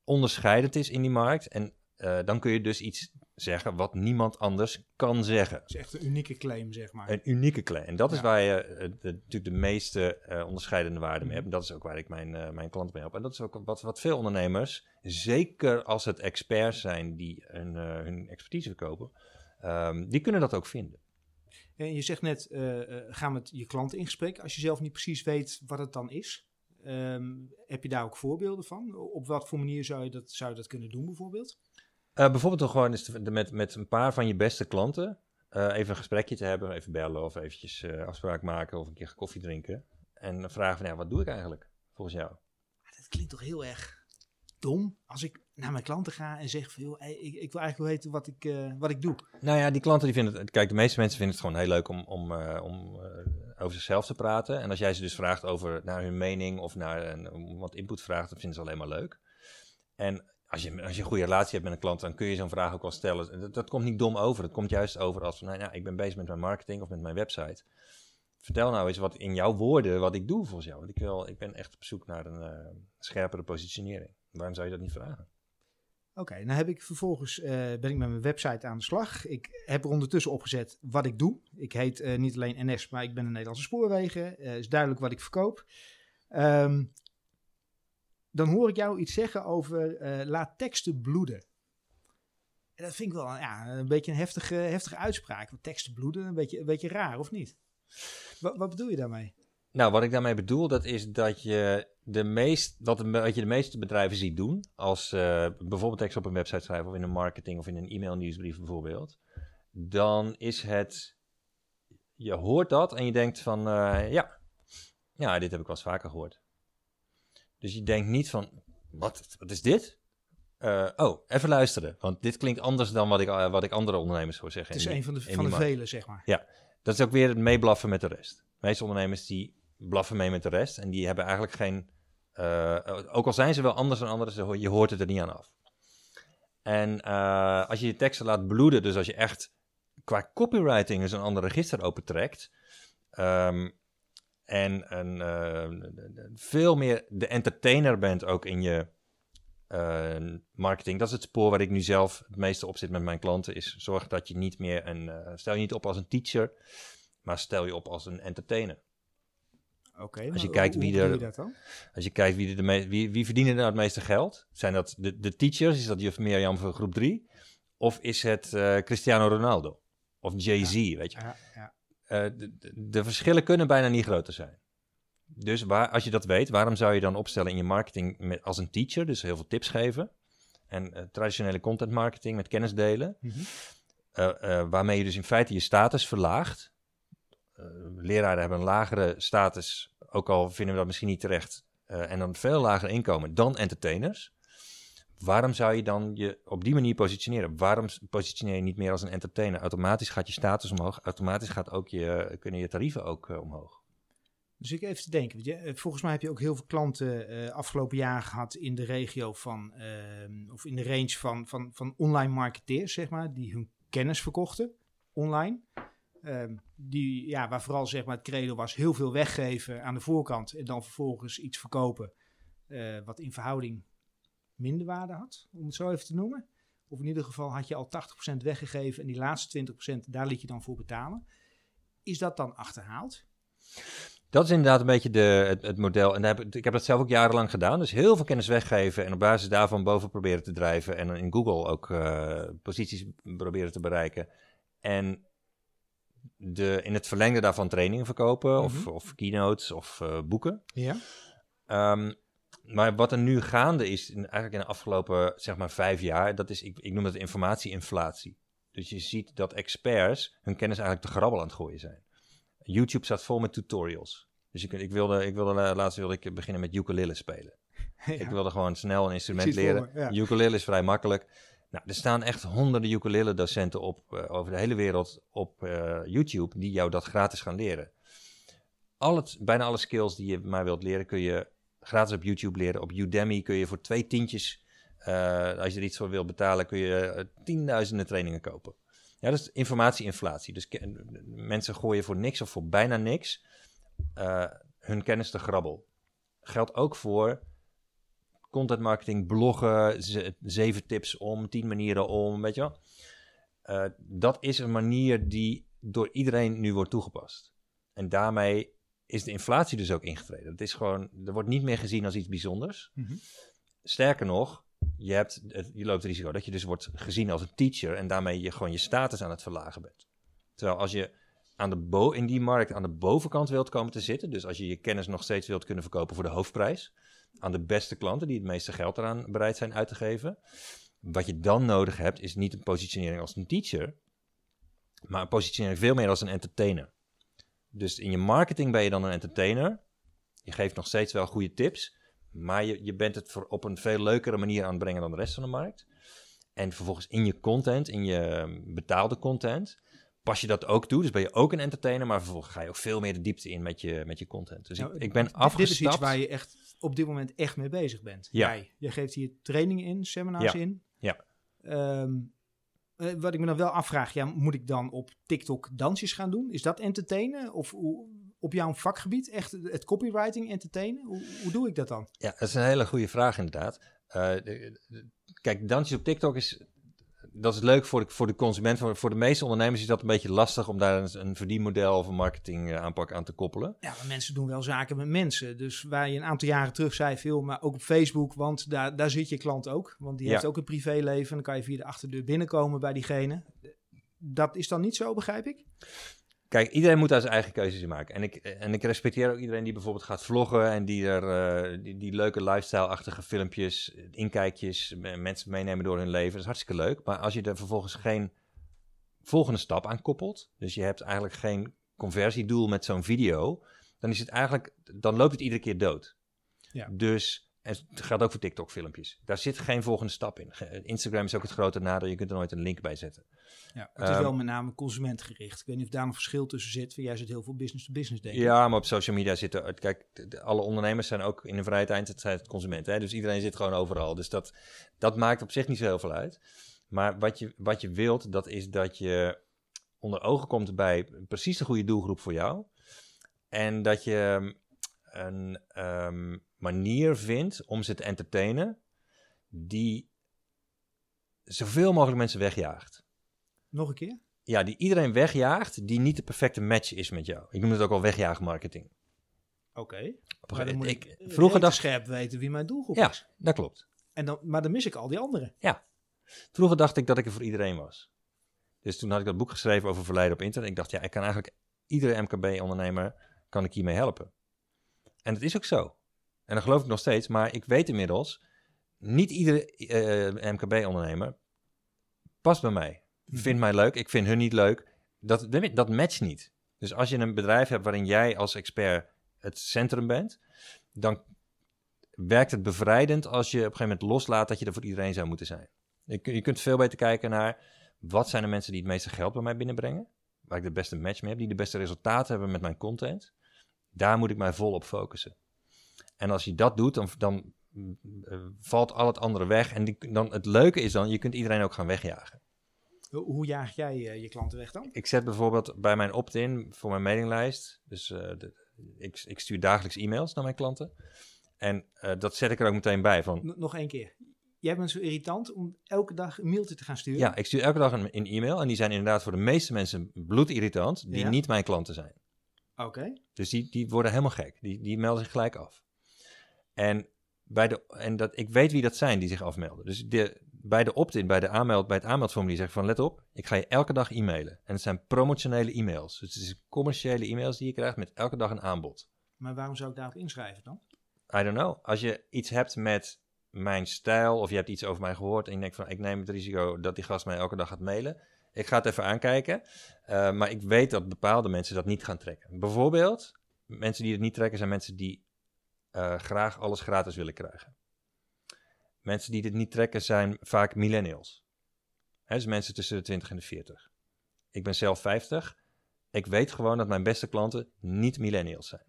onderscheidend is in die markt. En uh, dan kun je dus iets zeggen wat niemand anders kan zeggen. Het is echt een unieke claim, zeg maar. Een unieke claim. En dat ja. is waar je uh, de, natuurlijk de meeste uh, onderscheidende waarde mee hebt. En dat is ook waar ik mijn, uh, mijn klanten mee help. En dat is ook wat, wat veel ondernemers, zeker als het experts zijn die hun, uh, hun expertise verkopen, um, die kunnen dat ook vinden. En je zegt net, uh, ga met je klant in gesprek. Als je zelf niet precies weet wat het dan is, um, heb je daar ook voorbeelden van? Op wat voor manier zou je dat, zou je dat kunnen doen bijvoorbeeld? Uh, bijvoorbeeld dan gewoon eens te, met, met een paar van je beste klanten uh, even een gesprekje te hebben. Even bellen of eventjes uh, afspraak maken of een keer koffie drinken. En dan vragen van, ja, wat doe ik eigenlijk volgens jou? Dat klinkt toch heel erg dom als ik naar mijn klanten ga en zeg van, joh, ik, ik wil eigenlijk wel weten wat ik, uh, wat ik doe. Nou ja, die klanten die vinden het, kijk, de meeste mensen vinden het gewoon heel leuk om, om, uh, om uh, over zichzelf te praten. En als jij ze dus vraagt over naar hun mening of naar een, wat input vraagt, dan vinden ze alleen maar leuk. En... Als je, als je een goede relatie hebt met een klant, dan kun je zo'n vraag ook al stellen. Dat, dat komt niet dom over. Dat komt juist over als van, nou, nou, ik ben bezig met mijn marketing of met mijn website. Vertel nou eens wat in jouw woorden wat ik doe volgens jou. Want ik, wil, ik ben echt op zoek naar een uh, scherpere positionering. Waarom zou je dat niet vragen? Oké, okay, nou heb ik vervolgens uh, ben ik met mijn website aan de slag. Ik heb er ondertussen opgezet wat ik doe. Ik heet uh, niet alleen N S, maar ik ben de Nederlandse Spoorwegen. Het uh, is duidelijk wat ik verkoop. Um, Dan hoor ik jou iets zeggen over uh, laat teksten bloeden. En dat vind ik wel ja, een beetje een heftige, heftige uitspraak. Want teksten bloeden, een beetje, een beetje raar, of niet? Wat, wat bedoel je daarmee? Nou, wat ik daarmee bedoel, dat is dat je de, meest, dat de, wat je de meeste bedrijven ziet doen. Als uh, bijvoorbeeld tekst op een website schrijven of in een marketing of in een e-mail nieuwsbrief bijvoorbeeld. Dan is het, je hoort dat en je denkt van uh, ja, ja, dit heb ik wel eens vaker gehoord. Dus je denkt niet van, wat, wat is dit? Uh, oh, even luisteren. Want dit klinkt anders dan wat ik, uh, wat ik andere ondernemers hoor zeggen. Het is die, een van de, van de velen, zeg maar. Ja, dat is ook weer het meeblaffen met de rest. De meeste ondernemers die blaffen mee met de rest. En die hebben eigenlijk geen... Uh, ook al zijn ze wel anders dan anderen, je hoort het er niet aan af. En uh, als je je teksten laat bloeden, dus als je echt qua copywriting eens een ander register opentrekt... Um, En een, uh, veel meer de entertainer bent ook in je uh, marketing. Dat is het spoor waar ik nu zelf het meeste op zit met mijn klanten. Is zorg dat je niet meer een... Uh, stel je niet op als een teacher, maar stel je op als een entertainer. Okay, als je kijkt hoe, wie er, dat dan? Als je kijkt wie, de me- wie, wie verdienen nou het meeste geld? Zijn dat de, de teachers? Is dat juf Mirjam van groep drie? Of is het uh, Cristiano Ronaldo? Of Jay-Z, ja. weet je? Ja, ja. Uh, de, de, de verschillen kunnen bijna niet groter zijn. Dus waar, als je dat weet, waarom zou je dan opstellen in je marketing met, als een teacher? Dus heel veel tips geven. En uh, traditionele content marketing met kennis delen. Mm-hmm. Uh, uh, waarmee je dus in feite je status verlaagt. Uh, leraren hebben een lagere status, ook al vinden we dat misschien niet terecht. Uh, en dan veel lager inkomen dan entertainers. Waarom zou je dan je op die manier positioneren? Waarom positioneer je niet meer als een entertainer? Automatisch gaat je status omhoog. Automatisch gaat ook je, kunnen je tarieven ook uh, omhoog. Dus ik even te denken. Je, volgens mij heb je ook heel veel klanten uh, afgelopen jaar gehad in de regio van, uh, of in de range van, van, van online marketeers, zeg maar, die hun kennis verkochten online. Uh, die, ja, waar vooral zeg maar, het credo was heel veel weggeven aan de voorkant en dan vervolgens iets verkopen uh, wat in verhouding minder waarde had, om het zo even te noemen. Of in ieder geval had je al tachtig procent weggegeven en die laatste twintig procent, daar liet je dan voor betalen. Is dat dan achterhaald? Dat is inderdaad een beetje de, het, het model. En daar heb, ik heb dat zelf ook jarenlang gedaan. Dus heel veel kennis weggeven en op basis daarvan boven proberen te drijven. En in Google ook uh, posities proberen te bereiken. En de, in het verlengde daarvan trainingen verkopen. Mm-hmm. Of, of keynotes of uh, boeken. Ja. Um, maar wat er nu gaande is, in, eigenlijk in de afgelopen zeg maar vijf jaar, dat is, ik, ik noem dat informatieinflatie. Dus je ziet dat experts hun kennis eigenlijk te grabbel aan het gooien zijn. YouTube staat vol met tutorials. Dus ik, ik wilde, ik wilde, laatst wilde ik beginnen met ukulele spelen. Ja. Ik wilde gewoon snel een instrument leren. Me, ja. Ukulele is vrij makkelijk. Nou, er staan echt honderden ukulele docenten op uh, over de hele wereld op uh, YouTube die jou dat gratis gaan leren. Al het, bijna alle skills die je maar wilt leren kun je gratis op YouTube leren. Op Udemy kun je voor twee tientjes, uh, als je er iets voor wilt betalen, kun je uh, tienduizenden trainingen kopen. Ja, dat is informatieinflatie. Dus ke- mensen gooien voor niks of voor bijna niks uh, hun kennis te grabbel. Geldt ook voor content marketing, bloggen, ze- zeven tips om, tien manieren om, weet je wel. Uh, dat is een manier die door iedereen nu wordt toegepast. En daarmee is de inflatie dus ook ingetreden. Het is gewoon, er wordt niet meer gezien als iets bijzonders. Mm-hmm. Sterker nog, Je, hebt, je loopt het risico dat je dus wordt gezien als een teacher en daarmee je gewoon je status aan het verlagen bent. Terwijl als je aan de bo- in die markt aan de bovenkant wilt komen te zitten, dus als je je kennis nog steeds wilt kunnen verkopen voor de hoofdprijs, aan de beste klanten die het meeste geld eraan bereid zijn uit te geven, wat je dan nodig hebt is niet een positionering als een teacher, maar een positionering veel meer als een entertainer. Dus in je marketing ben je dan een entertainer, je geeft nog steeds wel goede tips, maar je, je bent het voor op een veel leukere manier aan het brengen dan de rest van de markt. En vervolgens in je content, in je betaalde content, pas je dat ook toe. Dus ben je ook een entertainer, maar vervolgens ga je ook veel meer de diepte in met je, met je content. Dus nou, ik, ik ben dit, afgestapt. Dit is iets waar je echt op dit moment echt mee bezig bent. Ja. Jij, jij geeft hier trainingen in, seminars ja. in. Ja. Um, wat ik me dan wel afvraag, ja, moet ik dan op TikTok dansjes gaan doen? Is dat entertainen? Of hoe? Op jouw vakgebied, echt het copywriting entertainen? Hoe, hoe doe ik dat dan? Ja, dat is een hele goede vraag inderdaad. Uh, de, de, kijk, dansjes op TikTok is... Dat is leuk voor de, voor de consument. Voor, voor de meeste ondernemers is dat een beetje lastig om daar een, een verdienmodel of een marketingaanpak aan te koppelen. Ja, maar mensen doen wel zaken met mensen. Dus waar je een aantal jaren terug zei, veel, maar ook op Facebook, want daar, daar zit je klant ook. Want die ja. heeft ook een privéleven. En dan kan je via de achterdeur binnenkomen bij diegene. Dat is dan niet zo, begrijp ik? Kijk, iedereen moet daar zijn eigen keuzes in maken. En ik, en ik respecteer ook iedereen die bijvoorbeeld gaat vloggen en die er uh, die, die leuke lifestyle-achtige filmpjes, inkijkjes, mensen meenemen door hun leven. Dat is hartstikke leuk. Maar als je er vervolgens geen volgende stap aan koppelt, dus je hebt eigenlijk geen conversiedoel met zo'n video, dan is het eigenlijk, dan loopt het iedere keer dood. Ja. Dus, en het geldt ook voor TikTok-filmpjes. Daar zit geen volgende stap in. Instagram is ook het grote nadeel. Je kunt er nooit een link bij zetten. Ja, het is um, wel met name consumentgericht. Ik weet niet of daar nog verschil tussen zit. Jij zit heel veel business-to-business, denk ik. Ja, maar op social media zitten... Kijk, alle ondernemers zijn ook in een vrijheid eind... Het zijn consumenten, hè? Dus iedereen zit gewoon overal. Dus dat, dat maakt op zich niet zo heel veel uit. Maar wat je, wat je wilt, dat is dat je onder ogen komt bij precies de goede doelgroep voor jou. En dat je een um, manier vindt om ze te entertainen die zoveel mogelijk mensen wegjaagt. Nog een keer? Ja, die iedereen wegjaagt die niet de perfecte match is met jou. Ik noem het ook al wegjaagmarketing. Oké. Okay. Moet ik, ik vroeger dacht scherp weten wie mijn doelgroep ja, is. Ja, dat klopt. En dan, maar dan mis ik al die anderen. Ja. Vroeger dacht ik dat ik er voor iedereen was. Dus toen had ik dat boek geschreven over verleiden op internet. Ik dacht, ja, ik kan eigenlijk iedere M K B-ondernemer kan ik hiermee helpen. En dat is ook zo. En dat geloof ik nog steeds. Maar ik weet inmiddels, niet iedere uh, M K B-ondernemer past bij mij. Hm. Vindt mij leuk, ik vind hun niet leuk. Dat, dat matcht niet. Dus als je een bedrijf hebt waarin jij als expert het centrum bent, dan werkt het bevrijdend als je op een gegeven moment loslaat dat je er voor iedereen zou moeten zijn. Je kunt veel beter kijken naar wat zijn de mensen die het meeste geld bij mij binnenbrengen, waar ik de beste match mee heb, die de beste resultaten hebben met mijn content. Daar moet ik mij vol op focussen. En als je dat doet, dan, dan uh, valt al het andere weg. En die, dan, het leuke is dan, je kunt iedereen ook gaan wegjagen. Hoe jaag jij uh, je klanten weg dan? Ik zet bijvoorbeeld bij mijn opt-in voor mijn mailinglijst. Dus uh, de, ik, ik stuur dagelijks e-mails naar mijn klanten. En uh, dat zet ik er ook meteen bij. Van, N- nog één keer. Jij bent zo irritant om elke dag een mailtje te gaan sturen. Ja, ik stuur elke dag een, een e-mail. En die zijn inderdaad voor de meeste mensen bloedirritant. Die ja. niet mijn klanten zijn. Oké. Okay. Dus die, die worden helemaal gek. Die, die melden zich gelijk af. En, bij de, en dat, ik weet wie dat zijn die zich afmelden. Dus de, bij de opt-in, bij, de aanmeld, bij het aanmeldformulier zeg ik van let op, ik ga je elke dag e-mailen. En het zijn promotionele e-mails. Dus het is commerciële e-mails die je krijgt met elke dag een aanbod. Maar waarom zou ik daarop inschrijven dan? I don't know. Als je iets hebt met mijn stijl of je hebt iets over mij gehoord en je denkt van ik neem het risico dat die gast mij elke dag gaat mailen. Ik ga het even aankijken. Uh, maar ik weet dat bepaalde mensen dat niet gaan trekken. Bijvoorbeeld, mensen die het niet trekken zijn mensen die Uh, graag alles gratis willen krijgen. Mensen die dit niet trekken zijn vaak millennials. Hè, dus mensen tussen de twintig en de veertig. Ik ben zelf vijftig. Ik weet gewoon dat mijn beste klanten niet millennials zijn.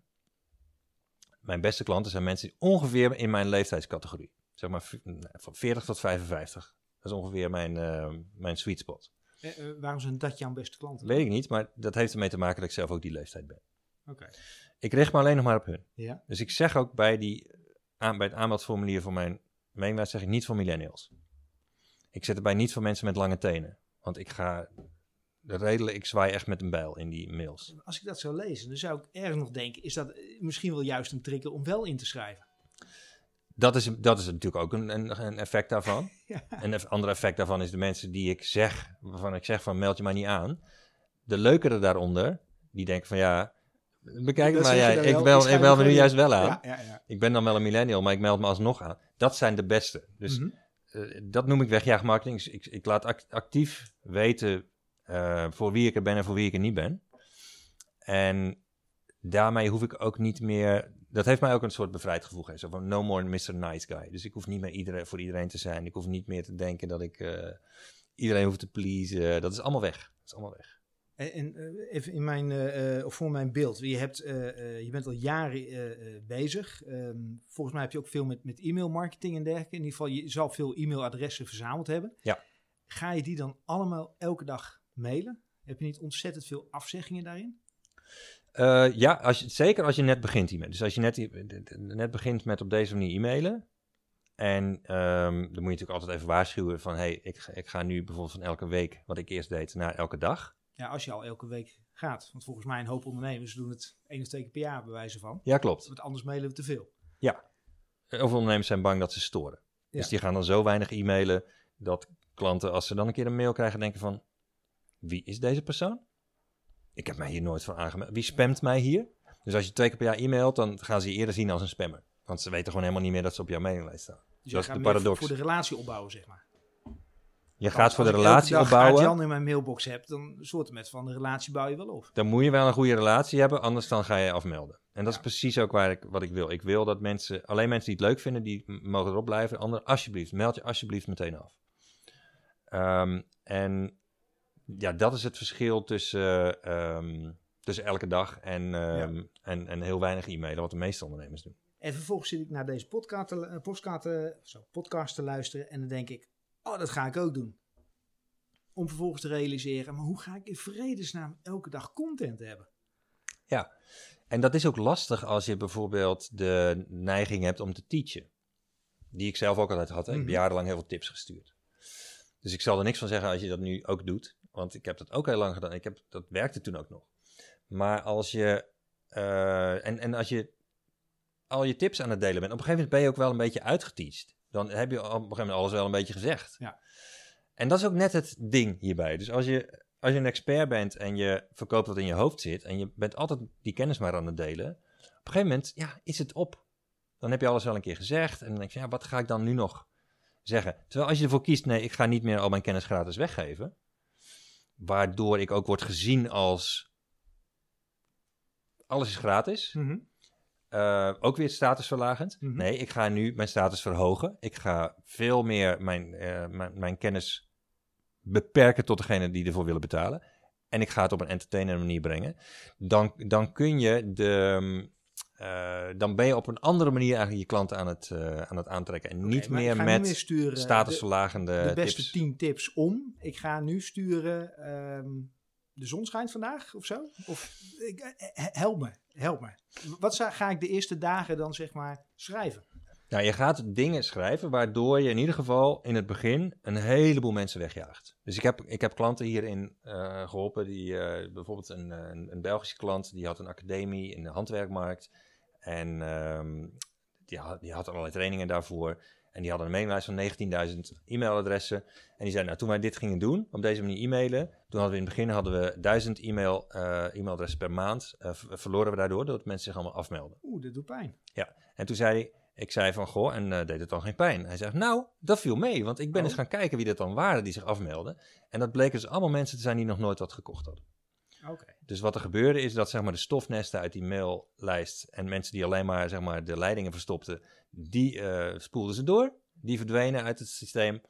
Mijn beste klanten zijn mensen die ongeveer in mijn leeftijdscategorie. Zeg maar v- van veertig tot vijfenvijftig. Dat is ongeveer mijn, uh, mijn sweet spot. Eh, uh, waarom zijn dat jouw beste klanten? Weet ik niet, maar dat heeft ermee te maken dat ik zelf ook die leeftijd ben. Okay. Ik richt me alleen nog maar op hun. Ja. Dus ik zeg ook bij, die, aan, bij het aanmeldformulier voor mijn mailinglijst zeg ik niet voor millennials. Ik zet erbij niet voor mensen met lange tenen. Want ik ga redelijk, ik zwaai echt met een bijl in die mails. Als ik dat zou lezen, dan zou ik ergens nog denken, is dat misschien wel juist een trigger om wel in te schrijven? Dat is, dat is natuurlijk ook een, een, een effect daarvan. Ja. Een ander effect daarvan is de mensen die ik zeg, waarvan ik zeg van meld je maar niet aan. De leukere daaronder, die denken van ja, bekijk dat maar, jij, ik, wel, ik meld me nu juist wel aan. Ja, ja, ja. Ik ben dan wel een millennial, maar ik meld me alsnog aan. Dat zijn de beste. Dus mm-hmm. uh, dat noem ik wegjaagmarketing. Dus ik, ik laat act, actief weten uh, voor wie ik er ben en voor wie ik er niet ben. En daarmee hoef ik ook niet meer... Dat heeft mij ook een soort bevrijd gevoel gegeven. Zo van no more mister Nice Guy. Dus ik hoef niet meer iedereen, voor iedereen te zijn. Ik hoef niet meer te denken dat ik uh, iedereen hoef te pleasen. Dat is allemaal weg. Dat is allemaal weg. En even in mijn, uh, of voor mijn beeld, je, hebt, uh, uh, je bent al jaren uh, uh, bezig. Um, volgens mij heb je ook veel met, met e-mail marketing en dergelijke. In ieder geval, je zal veel e-mailadressen verzameld hebben. Ja. Ga je die dan allemaal elke dag mailen? Heb je niet ontzettend veel afzeggingen daarin? Uh, ja, als je, zeker als je net begint e-mailen. Dus als je net, net begint met op deze manier e-mailen. En um, dan moet je natuurlijk altijd even waarschuwen van... hey, ik, ik ga nu bijvoorbeeld van elke week, wat ik eerst deed, naar elke dag. Ja, als je al elke week gaat. Want volgens mij een hoop ondernemers doen het één of twee keer per jaar bij wijze van. Ja, klopt. Want anders mailen we te veel. Ja. Heel veel ondernemers zijn bang dat ze storen. Ja. Dus die gaan dan zo weinig e-mailen dat klanten als ze dan een keer een mail krijgen denken van... Wie is deze persoon? Ik heb mij hier nooit voor aangemeld. Wie spamt mij hier? Dus als je twee keer per jaar e-mailt, dan gaan ze je eerder zien als een spammer. Want ze weten gewoon helemaal niet meer dat ze op jouw mailinglijst staan. Dus dat is de paradox. Voor de relatie opbouwen, zeg maar. Je gaat voor de relatie opbouwen. Als je Jan in mijn mailbox hebt, dan soorten met van de relatie bouw je wel op. Dan moet je wel een goede relatie hebben, anders dan ga je afmelden. En dat ja. is precies ook waar ik, wat ik wil. Ik wil dat mensen, alleen mensen die het leuk vinden, die mogen erop blijven. Anderen, alsjeblieft, meld je alsjeblieft meteen af. Um, en ja, dat is het verschil tussen, um, tussen elke dag en, um, ja. en, en heel weinig e-mailen, wat de meeste ondernemers doen. En vervolgens zit ik naar deze podcast te, podcast te, zo, podcast te luisteren en dan denk ik, oh, dat ga ik ook doen. Om vervolgens te realiseren, maar hoe ga ik in vredesnaam elke dag content hebben? Ja, en dat is ook lastig als je bijvoorbeeld de neiging hebt om te teachen. Die ik zelf ook altijd had. Hè? Ik heb jarenlang heel veel tips gestuurd. Dus ik zal er niks van zeggen als je dat nu ook doet. Want ik heb dat ook heel lang gedaan. Ik heb, dat werkte toen ook nog. Maar als je... Uh, en, en als je al je tips aan het delen bent, op een gegeven moment ben je ook wel een beetje uitgeteacht. Dan heb je op een gegeven moment alles wel een beetje gezegd. Ja. En dat is ook net het ding hierbij. Dus als je, als je een expert bent en je verkoopt wat in je hoofd zit en je bent altijd die kennis maar aan het delen, op een gegeven moment ja, is het op. Dan heb je alles wel een keer gezegd en dan denk je, ja, wat ga ik dan nu nog zeggen? Terwijl als je ervoor kiest, nee, ik ga niet meer al mijn kennis gratis weggeven, waardoor ik ook word gezien als alles is gratis. Mm-hmm. Uh, ook weer statusverlagend. Mm-hmm. Nee, ik ga nu mijn status verhogen. Ik ga veel meer mijn, uh, mijn, mijn kennis beperken tot degene die ervoor willen betalen. En ik ga het op een entertainende manier brengen. Dan, dan kun je de... Uh, dan ben je op een andere manier eigenlijk je klanten aan het, uh, aan het aantrekken. En niet okay, meer met sturen, statusverlagende tips. De, de beste tien tips om. Ik ga nu sturen... Um... De zon schijnt vandaag of zo? Of, help me, help me. Wat ga ik de eerste dagen dan zeg maar schrijven? Nou, je gaat dingen schrijven waardoor je in ieder geval in het begin een heleboel mensen wegjaagt. Dus ik heb, ik heb klanten hierin uh, geholpen. Die, uh, bijvoorbeeld een, een, een Belgische klant, die had een academie in de handwerkmarkt. En um, die, had, die had allerlei trainingen daarvoor. En die hadden een mailinglijst van negentienduizend e-mailadressen. En die zeiden, nou, toen wij dit gingen doen, op deze manier e-mailen, toen hadden we in het begin hadden we duizend e-mail, uh, e-mailadressen per maand. Uh, v- verloren we daardoor, doordat mensen zich allemaal afmelden. Oeh, dat doet pijn. Ja, en toen zei hij, ik zei van, goh, en uh, deed het dan geen pijn? Hij zegt, nou, dat viel mee, want ik ben oh. eens gaan kijken wie dat dan waren die zich afmelden. En dat bleken dus allemaal mensen te zijn die nog nooit wat gekocht hadden. Okay. Dus wat er gebeurde is dat zeg maar, de stofnesten uit die maillijst en mensen die alleen maar, zeg maar de leidingen verstopten, die uh, spoelden ze door, die verdwenen uit het systeem,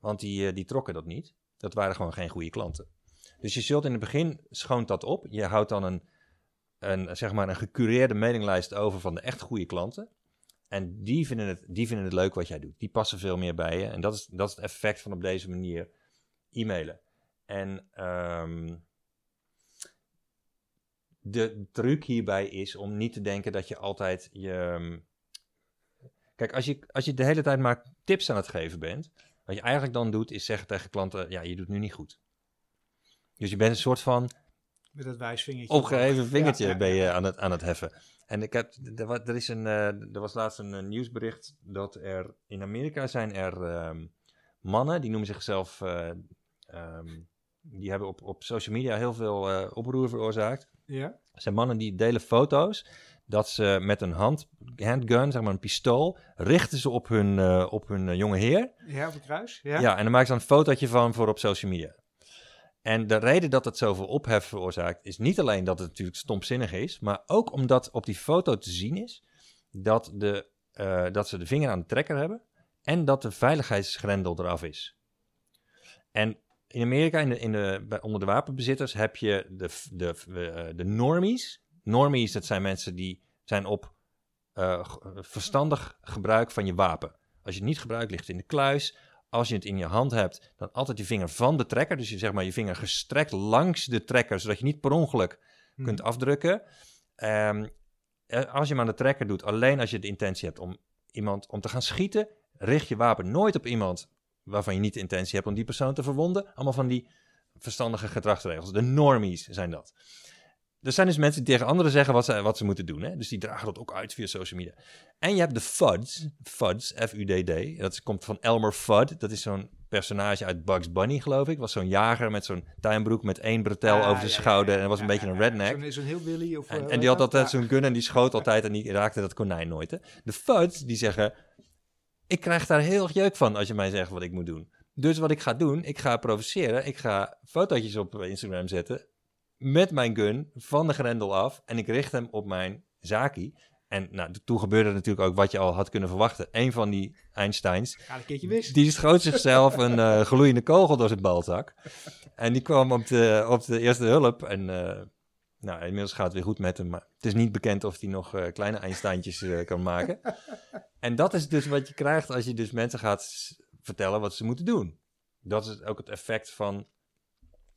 want die, uh, die trokken dat niet. Dat waren gewoon geen goede klanten. Dus je zult in het begin, schoont dat op. Je houdt dan een, een, zeg maar een gecureerde mailinglijst over van de echt goede klanten. En die vinden het, die vinden het leuk wat jij doet. Die passen veel meer bij je. En dat is, dat is het effect van op deze manier e-mailen. En... Um, de truc hierbij is om niet te denken dat je altijd je... Kijk, als je, als je de hele tijd maar tips aan het geven bent, wat je eigenlijk dan doet, is zeggen tegen klanten, ja, je doet nu niet goed. Dus je bent een soort van... Met dat wijsvingertje. Opgeheven vingertje ja, ja, ja. ben je aan het, aan het heffen. En ik heb, er, is een, er was laatst een nieuwsbericht dat er in Amerika zijn er um, mannen, die noemen zichzelf... Uh, um, die hebben op, op social media heel veel uh, oproer veroorzaakt. Ja. Dat zijn mannen die delen foto's dat ze met een hand, handgun, zeg maar een pistool, richten ze op hun, uh, op hun uh, jonge heer. Ja, op het kruis. Ja. Ja, en dan maken ze dan een fotootje van voor op social media. En de reden dat het zoveel ophef veroorzaakt is niet alleen dat het natuurlijk stomzinnig is, maar ook omdat op die foto te zien is dat, de, uh, dat ze de vinger aan de trekker hebben en dat de veiligheidsgrendel eraf is. En in Amerika, in de, in de, onder de wapenbezitters, heb je de, de, de, de normies. Normies, dat zijn mensen die zijn op uh, verstandig gebruik van je wapen. Als je het niet gebruikt, ligt het in de kluis. Als je het in je hand hebt, dan altijd je vinger van de trekker. Dus je, zeg maar, je vinger gestrekt langs de trekker, zodat je niet per ongeluk hmm. kunt afdrukken. Um, als je hem aan de trekker doet, alleen als je de intentie hebt om iemand om te gaan schieten, richt je wapen nooit op iemand waarvan je niet de intentie hebt om die persoon te verwonden. Allemaal van die verstandige gedragsregels. De normies zijn dat. Er zijn dus mensen die tegen anderen zeggen wat ze, wat ze moeten doen. Hè? Dus die dragen dat ook uit via social media. En je hebt de Fuds. Fuds, F U D D. Dat komt van Elmer Fudd. Dat is zo'n personage uit Bugs Bunny, geloof ik. Was zo'n jager met zo'n tuinbroek met één bretel ah, over de ja, schouder. En dat was ja, een beetje ja, een redneck. Zo'n, zo'n heel Billy. Of, en, uh, en die had altijd ja. zo'n gun en die schoot altijd en die raakte dat konijn nooit. Hè? De Fuds, die zeggen... Ik krijg daar heel erg jeuk van als je mij zegt wat ik moet doen. Dus wat ik ga doen, ik ga provoceren. Ik ga fotootjes op Instagram zetten met mijn gun van de grendel af. En ik richt hem op mijn zaki. En nou, toen gebeurde natuurlijk ook wat je al had kunnen verwachten. Eén van die Einsteins, die schoot zichzelf een uh, gloeiende kogel door zijn balzak. En die kwam op de, op de eerste hulp en... Uh, Nou, inmiddels gaat het weer goed met hem, maar het is niet bekend of hij nog uh, kleine Einsteintjes uh, kan maken. En dat is dus wat je krijgt als je dus mensen gaat s- vertellen wat ze moeten doen. Dat is ook het effect van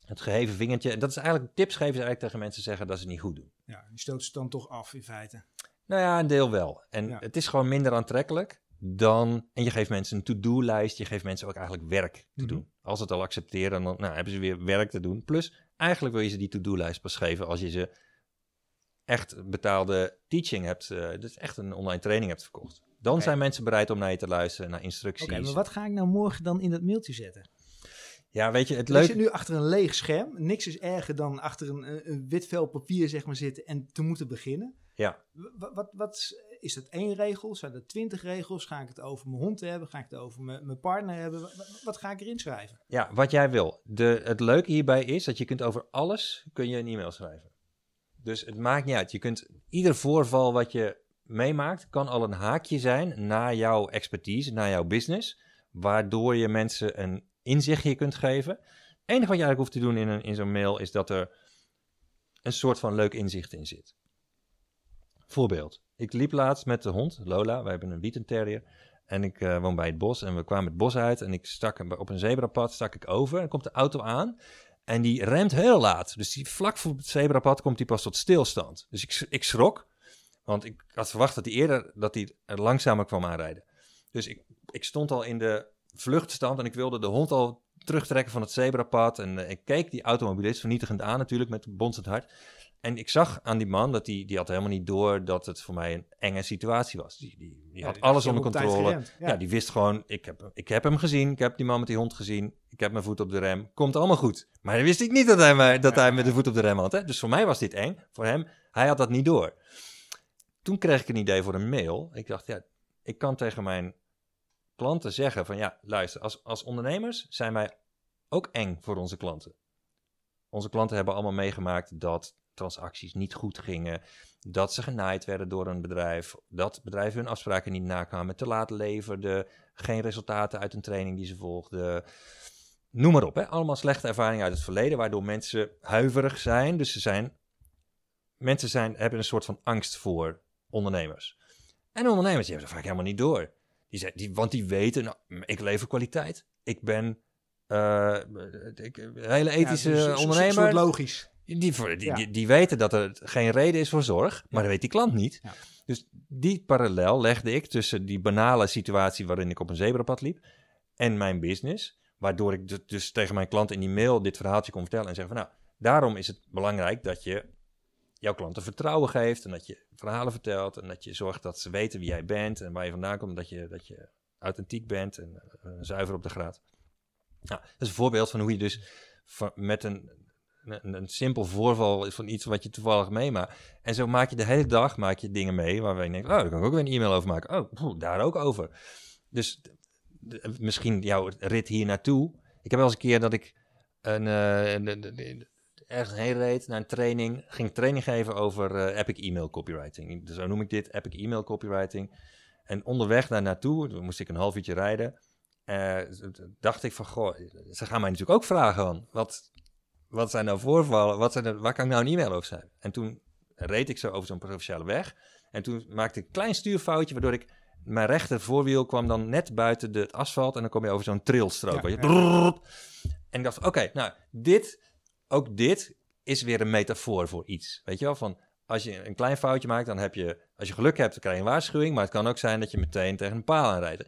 het geheven vingertje. En dat is eigenlijk, tips geven ze eigenlijk tegen mensen zeggen dat ze het niet goed doen. Ja, je stoot ze dan toch af in feite. Nou ja, een deel wel. En ja. Het is gewoon minder aantrekkelijk dan... En je geeft mensen een to-do-lijst, je geeft mensen ook eigenlijk werk te mm-hmm. doen. Als ze het al accepteren, dan nou, hebben ze weer werk te doen. Plus... Eigenlijk wil je ze die to-do-lijst pas geven als je ze echt betaalde teaching hebt, uh, dus echt een online training hebt verkocht. Dan okay. zijn mensen bereid om naar je te luisteren, naar instructies. Oké, okay, maar wat ga ik nou morgen dan in dat mailtje zetten? Ja, weet je, het leuke... Ik zit nu achter een leeg scherm. Niks is erger dan achter een, een wit vel papier, zeg maar, zitten en te moeten beginnen. Ja. Wat, wat, wat is dat één regel? Zijn dat twintig regels? Ga ik het over mijn hond hebben? Ga ik het over mijn, mijn partner hebben? Wat, wat ga ik erin schrijven? Ja, wat jij wil. De, het leuke hierbij is dat je kunt over alles kun je een e-mail schrijven. Dus het maakt niet uit. Je kunt ieder voorval wat je meemaakt, kan al een haakje zijn naar jouw expertise, naar jouw business, waardoor je mensen een inzichtje kunt geven. Het enige wat je eigenlijk hoeft te doen in, een, in zo'n mail is dat er een soort van leuk inzicht in zit. Voorbeeld. Ik liep laatst met de hond, Lola. Wij hebben een wietenterrier. En ik uh, woon bij het bos. En we kwamen het bos uit. En ik stak op een zebrapad stak ik over. En dan komt de auto aan. En die remt heel laat. Dus die vlak voor het zebrapad komt die pas tot stilstand. Dus ik, ik schrok. Want ik had verwacht dat hij eerder dat hij er langzamer kwam aanrijden. Dus ik, ik stond al in de vluchtstand. En ik wilde de hond al terugtrekken van het zebrapad. En uh, ik keek die automobilist vernietigend aan natuurlijk. Met bonzend hart. En ik zag aan die man dat die, die had helemaal niet door dat het voor mij een enge situatie was. Die, die, die ja, had die alles onder controle. Geremd, ja. ja, die wist gewoon, ik heb, ik heb hem gezien. Ik heb die man met die hond gezien. Ik heb mijn voet op de rem. Komt allemaal goed. Maar dan wist ik niet dat hij, dat hij met de voet op de rem had. Hè? Dus voor mij was dit eng. Voor hem, hij had dat niet door. Toen kreeg ik een idee voor een mail. Ik dacht, ja, ik kan tegen mijn klanten zeggen van ja, luister, als, als ondernemers zijn wij ook eng voor onze klanten. Onze klanten hebben allemaal meegemaakt dat transacties niet goed gingen, dat ze genaaid werden door een bedrijf, dat bedrijven hun afspraken niet nakwamen, te laat leverden, geen resultaten uit een training die ze volgden. Noem maar op, hè. Allemaal slechte ervaringen uit het verleden, waardoor mensen huiverig zijn. Dus ze zijn, mensen zijn, hebben een soort van angst voor ondernemers. En ondernemers, die hebben ze vaak helemaal niet door. Die zijn, die, want die weten, nou, ik lever kwaliteit. Ik ben uh, ik, een hele ethische ja, ondernemer. Een soort logisch. Die, die, ja. die, die weten dat er geen reden is voor zorg, maar dat weet die klant niet. Ja. Dus die parallel legde ik tussen die banale situatie waarin ik op een zebrapad liep en mijn business, waardoor ik dus tegen mijn klant in die mail dit verhaaltje kon vertellen en zeggen van nou, daarom is het belangrijk dat je jouw klanten vertrouwen geeft en dat je verhalen vertelt en dat je zorgt dat ze weten wie jij bent en waar je vandaan komt, dat je, dat je authentiek bent en uh, zuiver op de graad. Nou, dat is een voorbeeld van hoe je dus van, met een Een, een simpel voorval van iets wat je toevallig meemaakt. En zo maak je de hele dag maak je dingen mee waarvan je denkt, oh, daar kan ik ook weer een e-mail over maken. Oh, poeh, daar ook over. Dus de, misschien jouw rit hier naartoe. Ik heb wel eens een keer dat ik een, uh, de, de, de, ergens heen reed naar een training. Ging training geven over uh, epic e-mail copywriting. Zo noem ik dit, epic e-mail copywriting. En onderweg daar naartoe, toen moest ik een half uurtje rijden. Uh, dacht ik van, goh, ze gaan mij natuurlijk ook vragen van, wat... Wat zijn nou voorvallen? Wat zijn er, waar kan ik nou een e-mail over zijn? En toen reed ik zo over zo'n provinciale weg. En toen maakte ik een klein stuurfoutje, waardoor ik mijn rechter voorwiel kwam dan net buiten het asfalt. En dan kom je over zo'n trailstrook. Ja, ja. Brrrr, en ik dacht, oké, okay, nou, dit, ook dit is weer een metafoor voor iets. Weet je wel, van als je een klein foutje maakt, dan heb je, als je geluk hebt, dan krijg je een waarschuwing. Maar het kan ook zijn dat je meteen tegen een paal aanrijdt.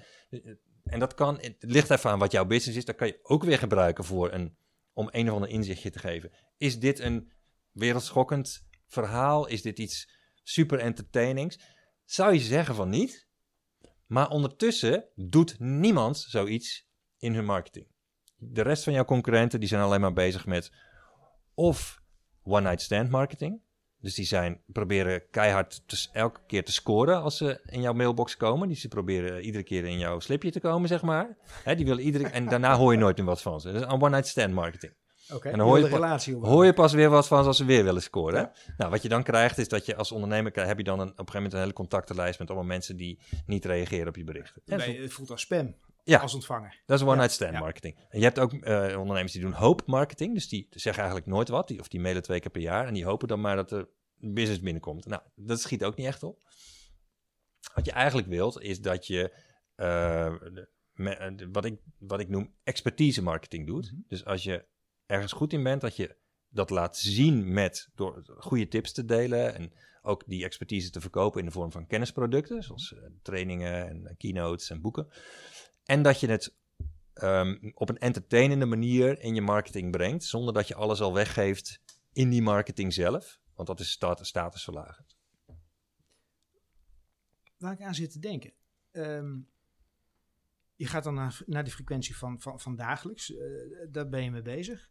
En dat kan, het ligt even aan wat jouw business is. Dat kan je ook weer gebruiken voor een... om een of ander inzichtje te geven. Is dit een wereldschokkend verhaal? Is dit iets super entertainings? Zou je zeggen van niet, maar ondertussen doet niemand zoiets in hun marketing. De rest van jouw concurrenten die zijn alleen maar bezig met of one-night stand marketing. Dus die zijn, proberen keihard te, elke keer te scoren als ze in jouw mailbox komen. Die ze proberen iedere keer in jouw slipje te komen, zeg maar. Hè, die willen iedere, en daarna hoor je nooit meer wat van ze. Dat is een one-night stand marketing. Oké, okay, en dan hoor je, relatie op, hoor je pas weer wat van ze als ze weer willen scoren. Ja. Nou, wat je dan krijgt is dat je als ondernemer... heb je dan een, op een gegeven moment een hele contactenlijst... met allemaal mensen die niet reageren op je berichten. Nee, het, het voelt als spam. Ja, als ontvanger. Dat is one-night stand ja. marketing. En je hebt ook uh, ondernemers die doen hoop marketing. Dus die zeggen eigenlijk nooit wat. Die, of die mailen twee keer per jaar. En die hopen dan maar dat er business binnenkomt. Nou, dat schiet ook niet echt op. Wat je eigenlijk wilt, is dat je... Uh, me, uh, wat, ik, wat ik noem expertise marketing doet. Mm-hmm. Dus als je ergens goed in bent, dat je dat laat zien met... door goede tips te delen. En ook die expertise te verkopen in de vorm van kennisproducten. Zoals uh, trainingen en uh, keynotes en boeken. En dat je het um, op een entertainende manier in je marketing brengt, zonder dat je alles al weggeeft in die marketing zelf. Want dat is stat- statusverlagend. Waar ik aan zit te denken. Um, je gaat dan naar, naar die frequentie van, van, van dagelijks. Uh, daar ben je mee bezig.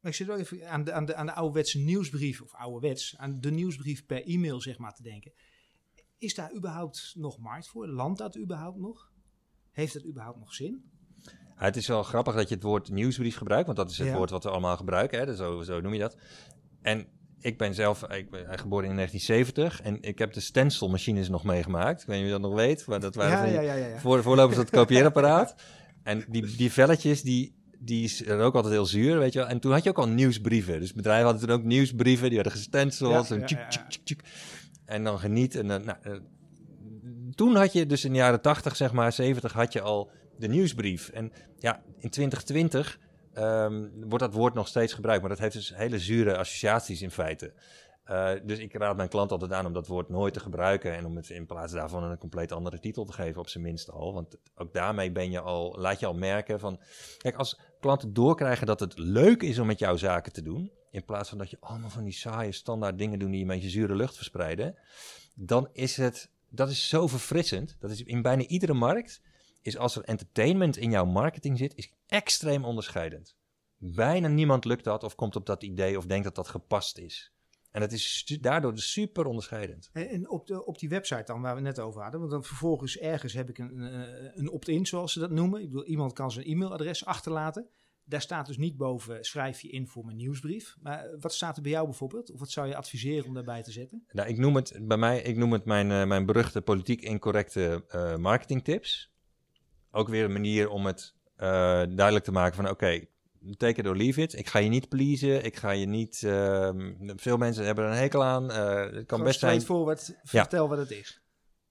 Maar ik zit ook even aan de, aan de, aan de ouderwetse nieuwsbrief. Of ouderwets. Aan de nieuwsbrief per e-mail zeg maar te denken. Is daar überhaupt nog markt voor? Landt dat überhaupt nog? Heeft dat überhaupt nog zin? Ja, het is wel grappig dat je het woord nieuwsbrief gebruikt. Want dat is het ja. woord wat we allemaal gebruiken. Hè? Zo, zo noem je dat. En ik ben zelf ik ben geboren in negentien zeventig. En ik heb de stencilmachines nog meegemaakt. Ik weet niet of je dat nog weet. Maar dat waren ja, ja, ja, ja. Voor, voorlopers dat kopieerapparaat. En die, die velletjes, die... Die is er ook altijd heel zuur, weet je wel. En toen had je ook al nieuwsbrieven. Dus bedrijven hadden toen ook nieuwsbrieven. Die werden gestenceld. Ja, en, ja, tjuk, ja. Tjuk, tjuk, tjuk. En dan geniet. En, nou, toen had je dus in de jaren tachtig, zeg maar, zeventig... had je al de nieuwsbrief. En ja, in twintig twintig um, wordt dat woord nog steeds gebruikt. Maar dat heeft dus hele zure associaties in feite. Uh, dus ik raad mijn klant altijd aan om dat woord nooit te gebruiken. En om het in plaats daarvan een compleet andere titel te geven, op zijn minst al. Want ook daarmee ben je al, laat je al merken van... Kijk, als klanten doorkrijgen dat het leuk is om met jouw zaken te doen, in plaats van dat je allemaal van die saaie standaard dingen doet die een beetje zure lucht verspreiden, dan is het... Dat is zo verfrissend. Dat is in bijna iedere markt, is als er entertainment in jouw marketing zit, is extreem onderscheidend. Bijna niemand lukt dat of komt op dat idee of denkt dat dat gepast is. En dat is stu- daardoor super onderscheidend. En op, de, op die website dan, waar we net over hadden. Want dan vervolgens ergens heb ik een, een opt-in, zoals ze dat noemen. Ik bedoel, iemand kan zijn e-mailadres achterlaten. Daar staat dus niet boven, schrijf je in voor mijn nieuwsbrief. Maar wat staat er bij jou bijvoorbeeld? Of wat zou je adviseren om daarbij te zetten? Nou, ik noem het bij mij, ik noem het mijn, uh, mijn beruchte politiek incorrecte uh, marketingtips. Ook weer een manier om het uh, duidelijk te maken van oké. Okay, take it or leave it. Ik ga je niet pleasen. Ik ga je niet... Uh, veel mensen hebben er een hekel aan. Uh, het kan best zijn... voor wat, vertel ja. wat het is.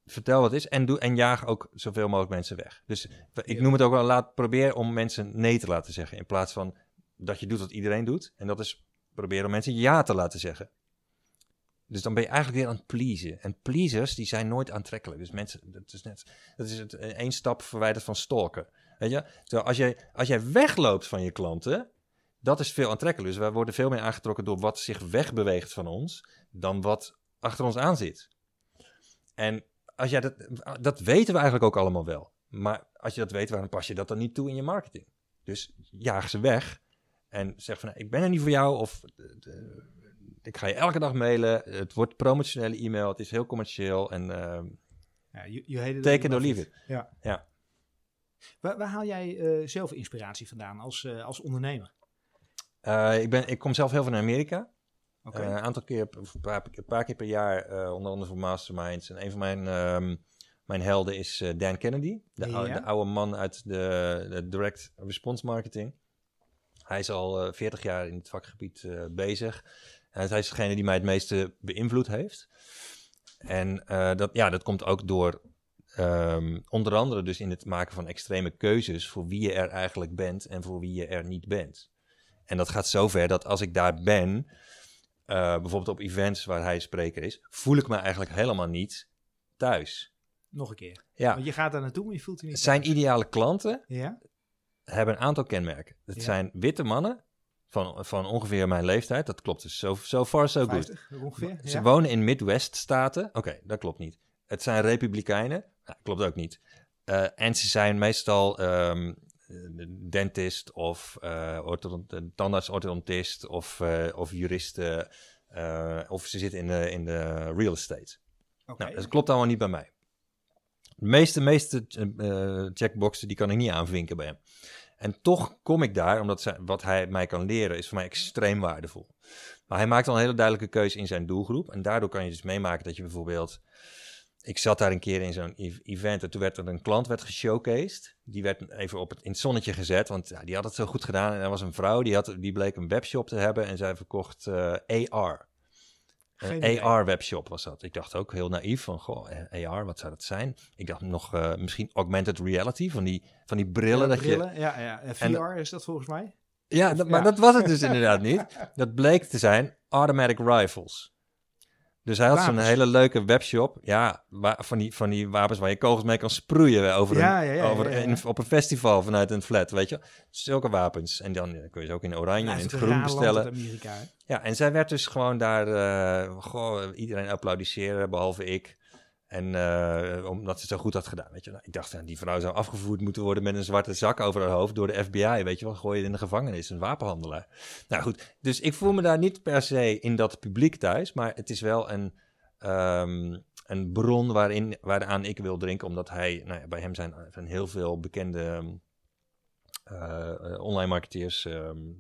Vertel wat het is en, doe, en jaag ook zoveel mogelijk mensen weg. Dus ik noem het ook wel, laat, probeer om mensen nee te laten zeggen. In plaats van dat je doet wat iedereen doet. En dat is proberen om mensen ja te laten zeggen. Dus dan ben je eigenlijk weer aan het pleasen. En pleasers, die zijn nooit aantrekkelijk. Dus mensen, dat is net... Dat is het, één stap verwijderd van stalken. Weet je? Zo, als, jij, als jij wegloopt van je klanten, dat is veel aantrekkelijk. Dus wij worden veel meer aangetrokken door wat zich wegbeweegt van ons, dan wat achter ons aan zit. En als jij dat, dat weten we eigenlijk ook allemaal wel. Maar als je dat weet, waarom pas je dat dan niet toe in je marketing? Dus jaag ze weg en zeg van, nou, ik ben er niet voor jou, of uh, uh, ik ga je elke dag mailen. Het wordt promotionele e-mail, het is heel commercieel en uh, ja, je, je take it or leave it. Ja. ja. Waar, waar haal jij uh, zelf inspiratie vandaan als, uh, als ondernemer? Uh, ik, ben, ik kom zelf heel veel naar Amerika. Okay. Uh, een aantal keer, een paar, een paar keer per jaar, uh, onder andere voor masterminds. En een van mijn, um, mijn helden is uh, Dan Kennedy. De, yeah. oude, de oude man uit de, de direct response marketing. Hij is al uh, veertig jaar in het vakgebied uh, bezig. En hij is degene die mij het meeste beïnvloed heeft. En uh, dat, ja, dat komt ook door... Um, onder andere dus in het maken van extreme keuzes voor wie je er eigenlijk bent en voor wie je er niet bent. En dat gaat zover dat als ik daar ben, uh, bijvoorbeeld op events waar hij spreker is, voel ik me eigenlijk helemaal niet thuis. Nog een keer. Ja. Want je gaat daar naartoe, maar je voelt je niet thuis. Zijn ideale klanten ja? hebben een aantal kenmerken. Het ja. zijn witte mannen van, van ongeveer mijn leeftijd. Dat klopt dus. So, so far, so vijftig, good. Ongeveer, ja. Ze wonen in Midwest-staten. Oké, okay, dat klopt niet. Het zijn republikeinen. Nou, klopt ook niet. Uh, en ze zijn meestal um, dentist of uh, orthodont- tandarts, orthodontist of, uh, of juristen. Uh, of ze zitten in de, in de real estate. Okay. Nou, dat klopt allemaal niet bij mij. De meeste, meeste uh, checkboxen die kan ik niet aanvinken bij hem. En toch kom ik daar, omdat zij, wat hij mij kan leren is voor mij extreem waardevol. Maar hij maakt al een hele duidelijke keuze in zijn doelgroep. En daardoor kan je dus meemaken dat je bijvoorbeeld... Ik zat daar een keer in zo'n event en toen werd er een klant werd geshowcased. Die werd even op het, in het zonnetje gezet, want ja, die had het zo goed gedaan. En er was een vrouw, die, had, die bleek een webshop te hebben en zij verkocht uh, A R. Geen een A R-webshop was dat. Ik dacht ook heel naïef van, goh, A R, wat zou dat zijn? Ik dacht nog uh, misschien augmented reality, van die, van die brillen. Ja, dat brillen, je... ja, ja. En V R en, is dat volgens mij? Ja, dat, ja, maar dat was het dus inderdaad niet. Dat bleek te zijn automatic rifles. Dus hij had zo'n hele leuke webshop. Ja, waar, van, die, van die wapens waar je kogels mee kan sproeien over een, ja, ja, ja, over een, ja, ja. op een festival vanuit een flat, weet je. Zulke wapens. En dan ja, kun je ze ook in oranje nou, en in het groen bestellen. Amerika, ja, en zij werd dus gewoon daar... Uh, goh, iedereen applaudisseren, behalve ik. En uh, omdat ze het zo goed had gedaan, weet je. Nou, ik dacht, nou, die vrouw zou afgevoerd moeten worden met een zwarte zak over haar hoofd door de F B I, weet je wel. Gooi je in de gevangenis, een wapenhandelaar. Nou goed, dus ik voel me daar niet per se in dat publiek thuis, maar het is wel een, um, een bron waarin, waaraan ik wil drinken, omdat hij, nou ja, bij hem zijn, zijn heel veel bekende uh, online marketeers um,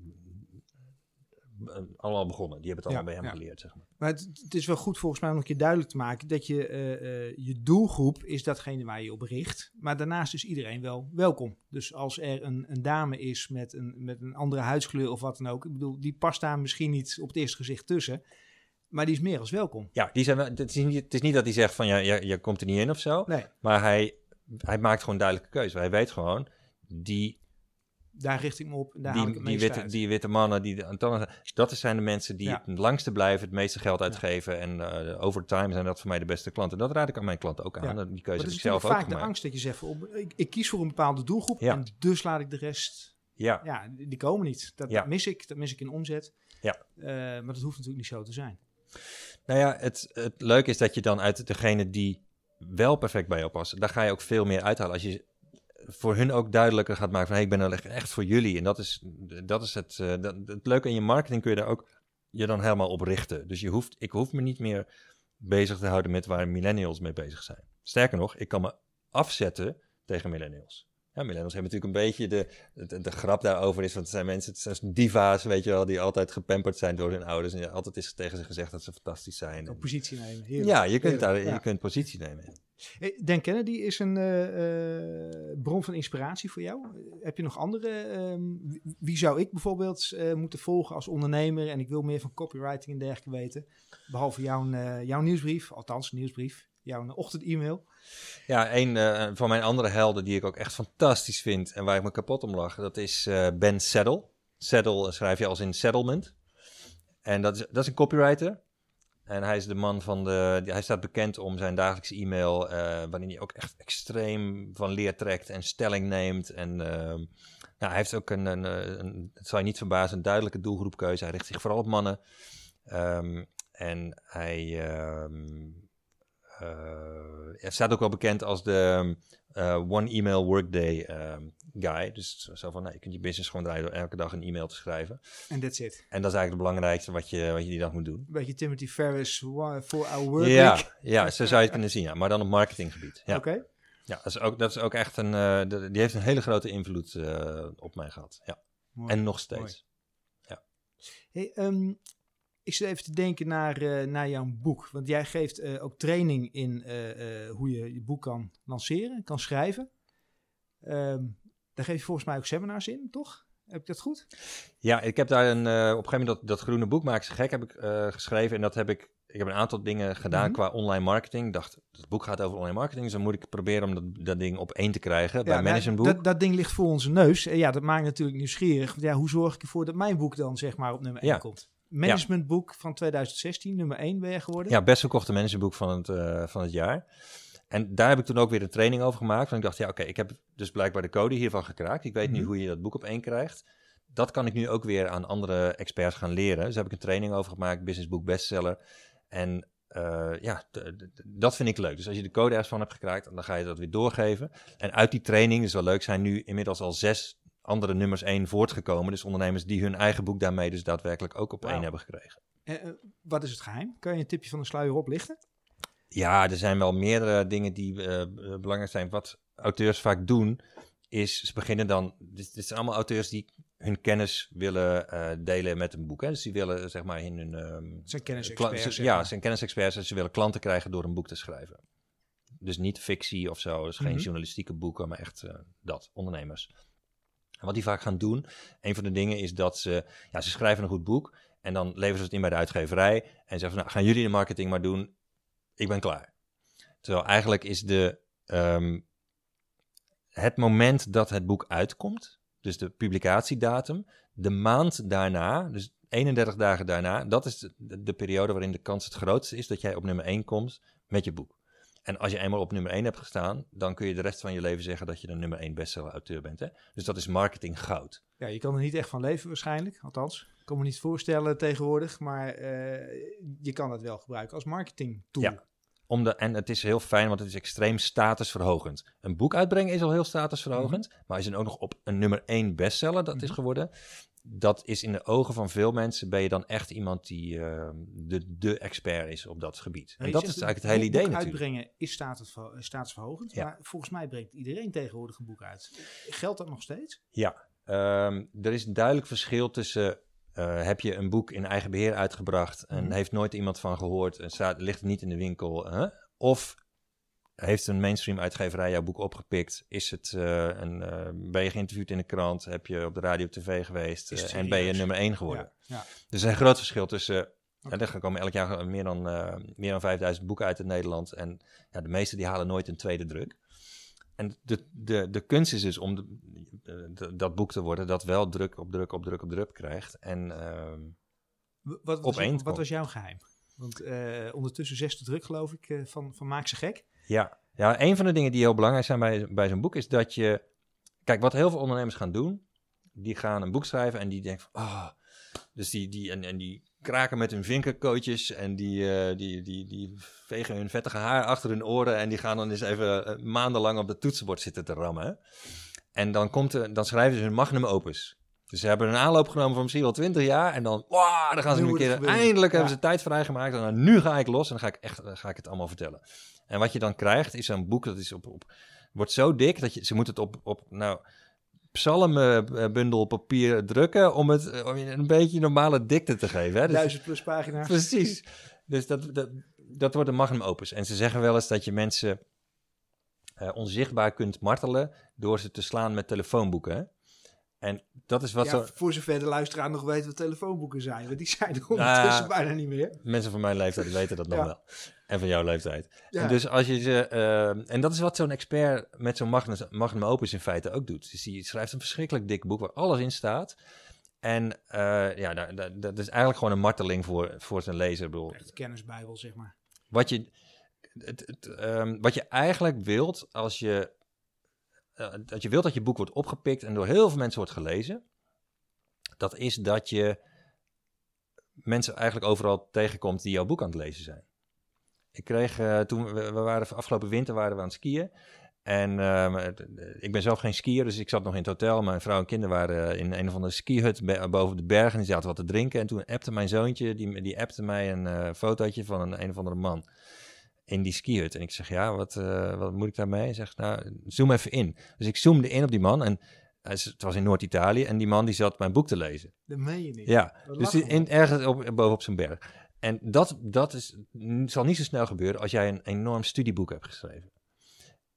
allemaal begonnen. Die hebben het allemaal ja, bij hem ja. geleerd, zeg maar. Maar het, het is wel goed volgens mij om een keer duidelijk te maken dat je, uh, uh, je doelgroep is datgene waar je op richt. Maar daarnaast is iedereen wel welkom. Dus als er een, een dame is met een, met een andere huidskleur of wat dan ook. Ik bedoel, die past daar misschien niet op het eerste gezicht tussen. Maar die is meer als welkom. Ja, die zijn wel, het, is niet, het is niet dat hij zegt van ja, je, je komt er niet in of zo. Nee. Maar hij, hij maakt gewoon duidelijke keuze. Hij weet gewoon, die... Daar richt ik me op. Daar die, haal ik het die, witte, die witte mannen, die de, dat zijn de mensen die ja. het langste blijven, het meeste geld uitgeven. Ja. En uh, over time zijn dat voor mij de beste klanten. Dat raad ik aan mijn klanten ook aan. Ja. Die keuze heb ik zelf ook gemaakt. Vaak de angst dat je zegt, op, ik, ik kies voor een bepaalde doelgroep ja. en dus laat ik de rest... Ja, ja die komen niet. Dat, ja. dat mis ik. Dat mis ik in omzet. Ja. Uh, maar dat hoeft natuurlijk niet zo te zijn. Nou ja, het, het leuke is dat je dan uit degene die wel perfect bij jou passen, daar ga je ook veel meer uithalen als je... voor hun ook duidelijker gaat maken van... Hey, ik ben er echt voor jullie. En dat is, dat is het, uh, dat, het leuke in je marketing, kun je daar ook je dan helemaal op richten. Dus je hoeft, ik hoef me niet meer bezig te houden met waar millennials mee bezig zijn. Sterker nog, ik kan me afzetten tegen millennials. Ja, millennials hebben natuurlijk een beetje de, de, de grap daarover is... want het zijn mensen, het zijn diva's, weet je wel... die altijd gepamperd zijn door hun ouders... en altijd is tegen ze gezegd dat ze fantastisch zijn. En... positie nemen, heerlijk. Ja, je kunt, daar, ja. je kunt positie nemen. Dan Kennedy is een uh, bron van inspiratie voor jou. Heb je nog andere? Uh, wie zou ik bijvoorbeeld uh, moeten volgen als ondernemer... en ik wil meer van copywriting en dergelijke weten... behalve jouw, uh, jouw nieuwsbrief, althans nieuwsbrief... jouw ochtend-e-mail. Ja, een uh, van mijn andere helden die ik ook echt fantastisch vind... en waar ik me kapot om lag, dat is uh, Ben Settle. Settle schrijf je als in settlement. En dat is, dat is een copywriter. En hij is de man van de... Hij staat bekend om zijn dagelijkse e-mail... Uh, waarin hij ook echt extreem van leer trekt en stelling neemt. En uh, nou, hij heeft ook een, een, een... het zal je niet verbazen, een duidelijke doelgroepkeuze. Hij richt zich vooral op mannen. Um, en hij... Um, Uh, hij staat ook wel bekend als de uh, one email workday uh, guy. Dus zo van, nou, je kunt je business gewoon draaien door elke dag een e-mail te schrijven. En that's it. En dat is eigenlijk het belangrijkste wat je, wat je die dag moet doen. Een beetje Timothy Ferris voor our workday. Ja, ja, zo zou je het kunnen zien, ja. Maar dan op marketinggebied. Ja. Oké. Okay. Ja, dat is ook, dat is ook echt een, uh, die heeft een hele grote invloed uh, op mij gehad. Ja. Mooi. En nog steeds. Ja. Hey, um, ik zit even te denken naar, uh, naar jouw boek. Want jij geeft uh, ook training in uh, uh, hoe je je boek kan lanceren, kan schrijven. Um, daar geef je volgens mij ook seminars in, toch? Heb ik dat goed? Ja, ik heb daar een, uh, op een gegeven moment dat, dat groene boek Maak ze gek heb ik uh, geschreven. En dat heb ik, ik heb een aantal dingen gedaan mm-hmm. qua online marketing. Ik dacht, het boek gaat over online marketing. Dus dan moet ik proberen om dat, dat ding op één te krijgen ja, bij managementboek. Dat, dat ding ligt voor onze neus. En ja, dat maakt natuurlijk nieuwsgierig. Want ja, hoe zorg ik ervoor dat mijn boek dan zeg maar op nummer één ja. komt? Managementboek ja. van twintig zestien, nummer één ben je geworden. Ja, best verkochte managementboek van het, uh, van het jaar. En daar heb ik toen ook weer een training over gemaakt. Want ik dacht, ja, oké, okay, ik heb dus blijkbaar de code hiervan gekraakt. Ik weet mm-hmm. nu hoe je dat boek op één krijgt. Dat kan ik nu ook weer aan andere experts gaan leren. Dus daar heb ik een training over gemaakt, businessboek bestseller. En uh, ja, d- d- dat vind ik leuk. Dus als je de code ergens van hebt gekraakt, dan ga je dat weer doorgeven. En uit die training, dus wel leuk, zijn nu inmiddels al zes... andere nummers één voortgekomen. Dus ondernemers die hun eigen boek daarmee dus daadwerkelijk ook op wow. één hebben gekregen. Uh, wat is het geheim? Kan je een tipje van de sluier oplichten? Ja, er zijn wel meerdere dingen die uh, belangrijk zijn. Wat auteurs vaak doen, is ze beginnen dan... Dit, dit zijn allemaal auteurs die hun kennis willen uh, delen met een boek. Hè? Dus die willen, zeg maar, in hun... Um, zijn kennisexperts. Kla- z- ja, zijn kennisexperts. En ze willen klanten krijgen door een boek te schrijven. Dus niet fictie of zo. Dus mm-hmm. geen journalistieke boeken, maar echt uh, dat. Ondernemers. En wat die vaak gaan doen, een van de dingen is dat ze... Ja, ze schrijven een goed boek en dan leveren ze het in bij de uitgeverij. En zeggen van, nou, gaan jullie de marketing maar doen. Ik ben klaar. Terwijl eigenlijk is de, um, het moment dat het boek uitkomt... dus de publicatiedatum, de maand daarna... dus eenendertig dagen daarna, dat is de, de periode waarin de kans het grootste is dat jij op nummer één komt met je boek. En als je eenmaal op nummer één hebt gestaan, dan kun je de rest van je leven zeggen dat je de nummer één bestseller auteur bent. Hè? Dus dat is marketing goud. Ja, je kan er niet echt van leven waarschijnlijk, althans. Ik kan me niet voorstellen tegenwoordig, maar uh, je kan het wel gebruiken als marketing tool. Ja, om de, en het is heel fijn, want het is extreem statusverhogend. Een boek uitbrengen is al heel statusverhogend, mm-hmm. maar als je dan ook nog op een nummer één bestseller dat mm-hmm. is geworden, dat is in de ogen van veel mensen, ben je dan echt iemand die uh, de, de expert is op dat gebied. En dat is eigenlijk het hele idee natuurlijk. Een boek uitbrengen is statusver, statusverhogend, ja. maar volgens mij brengt iedereen tegenwoordig een boek uit. Geldt dat nog steeds? Ja, um, er is een duidelijk verschil tussen... Uh, heb je een boek in eigen beheer uitgebracht en mm. heeft nooit iemand van gehoord en staat, ligt niet in de winkel? Huh? Of heeft een mainstream uitgeverij jouw boek opgepikt? Is het, uh, een, uh, ben je geïnterviewd in de krant? Heb je op de radio, tv geweest? Uh, en ben je nummer één geworden? Ja, ja. Er is een groot verschil tussen... Uh, okay. En er komen elk jaar meer dan, uh, meer dan vijfduizend boeken uit in Nederland. En ja, de meeste die halen nooit een tweede druk. En de, de, de kunst is dus om de, de, dat boek te worden dat wel druk op druk op druk op druk krijgt. En uh, wat, wat, was, wat was jouw geheim? Want uh, ondertussen zesde druk geloof ik uh, van, van Maak ze gek. Ja, ja, een van de dingen die heel belangrijk zijn bij, bij zo'n boek is dat je... Kijk, wat heel veel ondernemers gaan doen, die gaan een boek schrijven en die denken van... Oh, dus die, die, en, en die kraken met hun vinkerkootjes en die, uh, die, die, die vegen hun vettige haar achter hun oren en die gaan dan eens even maandenlang op het toetsenbord zitten te rammen. Hè? En dan, komt er, dan schrijven ze hun magnum opus. Dus ze hebben een aanloop genomen van misschien wel twintig jaar en dan, wow, dan gaan ze nu een keer, eindelijk ja. hebben ze tijd vrijgemaakt en dan, nu ga ik los en dan ga ik, echt, dan ga ik het allemaal vertellen. En wat je dan krijgt is een boek dat is op, op wordt zo dik dat je, ze moeten het op, op nou... psalmenbundel papier drukken om het om een beetje normale dikte te geven. Hè? Dus, duizend plus pagina's. Precies. Dus dat, dat, dat wordt een magnum opus. En ze zeggen wel eens dat je mensen uh, onzichtbaar kunt martelen door ze te slaan met telefoonboeken. Hè? En dat is wat... Ja, zo... voor zover de luisteraar nog weet wat telefoonboeken zijn. Want die zijn er ondertussen uh, bijna niet meer. Mensen van mijn leeftijd weten dat nog ja. wel. En van jouw leeftijd. Ja. En dus als je ze... Uh, en dat is wat zo'n expert met zo'n magnum, magnum opus in feite ook doet. Dus die schrijft een verschrikkelijk dik boek waar alles in staat. En uh, ja, dat, dat, dat is eigenlijk gewoon een marteling voor, voor zijn lezer. Ik bedoel, echt kennisbijbel, zeg maar. Wat je, het, het, um, wat je eigenlijk wilt als je... dat je wilt dat je boek wordt opgepikt en door heel veel mensen wordt gelezen, dat is dat je mensen eigenlijk overal tegenkomt die jouw boek aan het lezen zijn. Ik kreeg uh, toen, we, we waren afgelopen winter waren we aan het skiën en uh, ik ben zelf geen skier, dus ik zat nog in het hotel. Mijn vrouw en kinderen waren in een of andere skihut boven de bergen en die zaten wat te drinken en toen appte mijn zoontje, die, die appte mij een uh, fotootje van een, een of andere man in die skihut. En ik zeg, ja, wat, uh, wat moet ik daarmee? Hij zegt, nou, zoom even in. Dus ik zoomde in op die man. En het was in Noord-Italië. En die man die zat mijn boek te lezen. Dat meen je niet. Ja, dat dus in, ergens op, bovenop zijn berg. En dat, dat is, zal niet zo snel gebeuren als jij een enorm studieboek hebt geschreven.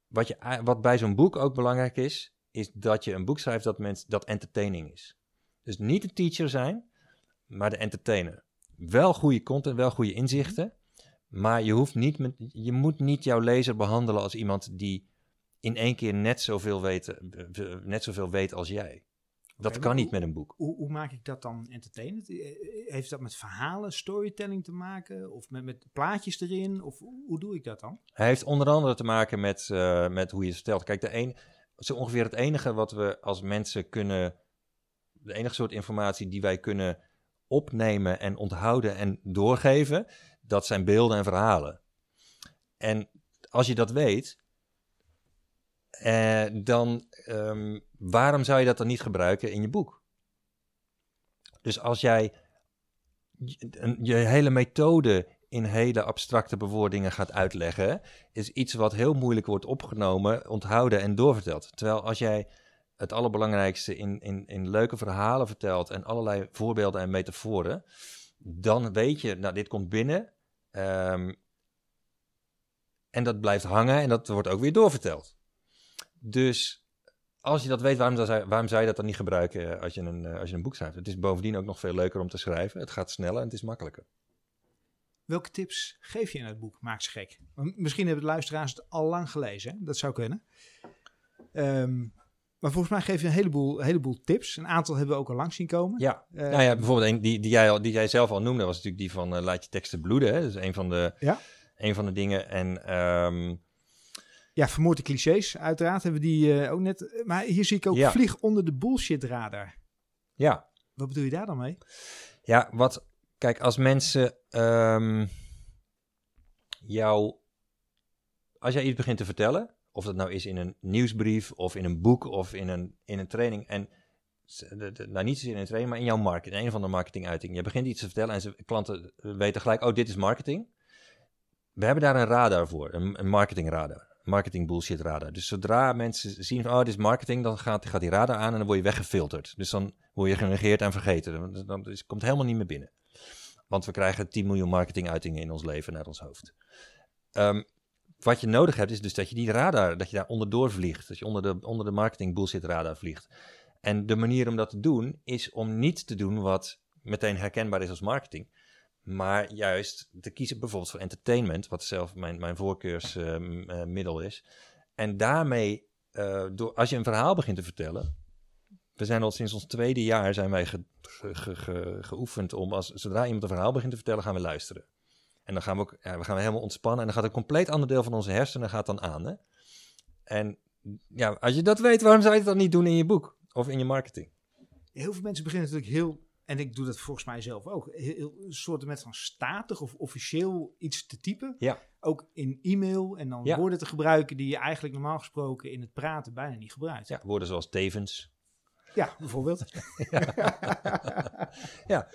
Wat, je, wat bij zo'n boek ook belangrijk is, is dat je een boek schrijft dat, mens, dat entertaining is. Dus niet de teacher zijn, maar de entertainer. Wel goede content, wel goede inzichten. Maar je, hoeft niet met, je moet niet jouw lezer behandelen als iemand die in één keer net zoveel weet, net zoveel weet als jij. Dat okay, kan niet hoe, met een boek. Hoe, hoe maak ik dat dan entertainend? Heeft dat met verhalen, storytelling te maken? Of met, met plaatjes erin? Of hoe doe ik dat dan? Hij heeft onder andere te maken met, uh, met hoe je het vertelt. Kijk, de een, zo ongeveer het enige wat we als mensen kunnen... De enige soort informatie die wij kunnen opnemen en onthouden en doorgeven... Dat zijn beelden en verhalen. En als je dat weet, eh, dan um, waarom zou je dat dan niet gebruiken in je boek? Dus als jij je, je hele methode in hele abstracte bewoordingen gaat uitleggen, is iets wat heel moeilijk wordt opgenomen, onthouden en doorverteld. Terwijl als jij het allerbelangrijkste in, in, in leuke verhalen vertelt en allerlei voorbeelden en metaforen, dan weet je, nou, dit komt binnen. Um, en dat blijft hangen en dat wordt ook weer doorverteld. Dus als je dat weet, waarom zou, waarom zou je dat dan niet gebruiken als je, een, als je een boek schrijft? Het is bovendien ook nog veel leuker om te schrijven. Het gaat sneller en het is makkelijker. Welke tips geef je in het boek Maak ze gek? Misschien hebben de luisteraars het al lang gelezen. Hè? Dat zou kunnen. Um, Maar volgens mij geef je een heleboel, een heleboel tips. Een aantal hebben we ook al lang zien komen. Ja, uh, nou ja, bijvoorbeeld een, die, die, jij al, die jij zelf al noemde was natuurlijk die van uh, laat je teksten bloeden. Hè? Dat is een van de, ja. een van de dingen. En um... ja, vermoorde clichés uiteraard hebben we die uh, ook net. Maar hier zie ik ook ja. vlieg onder de bullshit radar. Ja. Wat bedoel je daar dan mee? Ja, wat... Kijk, als mensen um, jou... Als jij iets begint te vertellen... Of dat nou is in een nieuwsbrief of in een boek of in een, in een training. En nou, niet zozeer in een training, maar in jouw marketing, in een van de marketinguitingen. Je begint iets te vertellen en ze, klanten weten gelijk, oh, dit is marketing. We hebben daar een radar voor, een, een marketingradar, marketing bullshit radar. Dus zodra mensen zien, van, oh, dit is marketing, dan gaat, gaat die radar aan en dan word je weggefilterd. Dus dan word je genegeerd en vergeten. Dan, dan dus, komt helemaal niet meer binnen. Want we krijgen tien miljoen marketinguitingen in ons leven naar ons hoofd. Um, Wat je nodig hebt, is dus dat je die radar, dat je daar onderdoor vliegt. Dat je onder de, onder de marketing bullshit radar vliegt. En de manier om dat te doen, is om niet te doen wat meteen herkenbaar is als marketing. Maar juist te kiezen bijvoorbeeld voor entertainment, wat zelf mijn, mijn voorkeursmiddel uh, is. En daarmee, uh, door, als je een verhaal begint te vertellen... We zijn al sinds ons tweede jaar zijn wij ge, ge, ge, ge, geoefend om, als, zodra iemand een verhaal begint te vertellen, gaan we luisteren. En dan gaan we ook ja, we gaan helemaal ontspannen. En dan gaat een compleet ander deel van onze hersenen gaat dan aan. Hè? En ja, als je dat weet, waarom zou je dat niet doen in je boek? Of in je marketing? Heel veel mensen beginnen natuurlijk heel... En ik doe dat volgens mij zelf ook. Heel, heel, een soort met van statig of officieel iets te typen. Ja. Ook in e-mail. En dan ja. woorden te gebruiken die je eigenlijk normaal gesproken in het praten bijna niet gebruikt. Ja, woorden zoals tevens... Ja, bijvoorbeeld. ja, ja.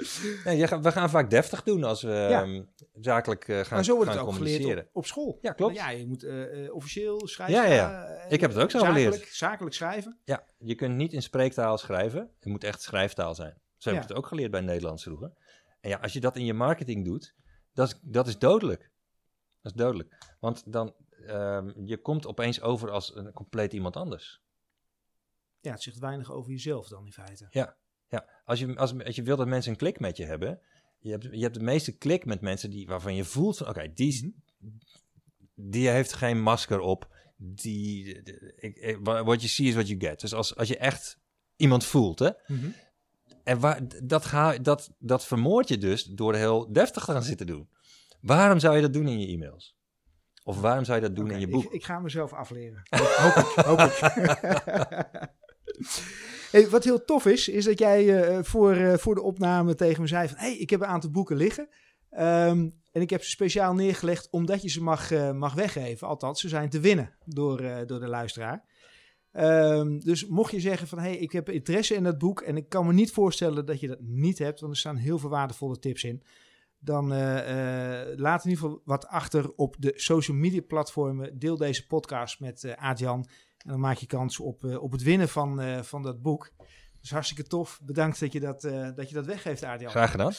Nee, we gaan vaak deftig doen als we ja. um, zakelijk uh, gaan communiceren. Maar zo wordt het ook geleerd op, op school. Ja, klopt. Nou ja, je moet uh, officieel schrijven. Ja, ja, ja. Uh, ik heb het ook zo zakelijk, geleerd. Zakelijk schrijven. Ja, je kunt niet in spreektaal schrijven. Het moet echt schrijftaal zijn. Zo heb ik ja. het ook geleerd bij Nederlands vroeger. En ja, als je dat in je marketing doet, dat is, dat is dodelijk. Dat is dodelijk. Want dan, um, je komt opeens over als een compleet iemand anders. Ja, het zegt weinig over jezelf dan in feite. Ja, ja. Als, je, als, als je wilt dat mensen een klik met je hebben... Je hebt, je hebt de meeste klik met mensen die, waarvan je voelt... Oké, okay, die, die heeft geen masker op. Die, ik, what you see is what you get. Dus als, als je echt iemand voelt... Hè, mm-hmm. en waar, dat, ga, dat, dat vermoord je dus door heel deftig te gaan zitten doen. Waarom zou je dat doen in je e-mails? Of waarom zou je dat doen okay, in je boek? Ik, ik ga mezelf afleren. Hoop ik, hoop ik. Hey, wat heel tof is, is dat jij uh, voor, uh, voor de opname tegen me zei van... hey, ik heb een aantal boeken liggen. Um, en ik heb ze speciaal neergelegd omdat je ze mag, uh, mag weggeven. Althans, ze zijn te winnen door, uh, door de luisteraar. Um, dus mocht je zeggen van... hey, ik heb interesse in dat boek en ik kan me niet voorstellen dat je dat niet hebt... want er staan heel veel waardevolle tips in... dan uh, uh, laat in ieder geval wat achter op de social media platformen. Deel deze podcast met uh, Aartjan... En dan maak je kans op, uh, op het winnen van, uh, van dat boek. Dus hartstikke tof. Bedankt dat je dat, uh, dat, je dat weggeeft, Aartjan. Graag gedaan.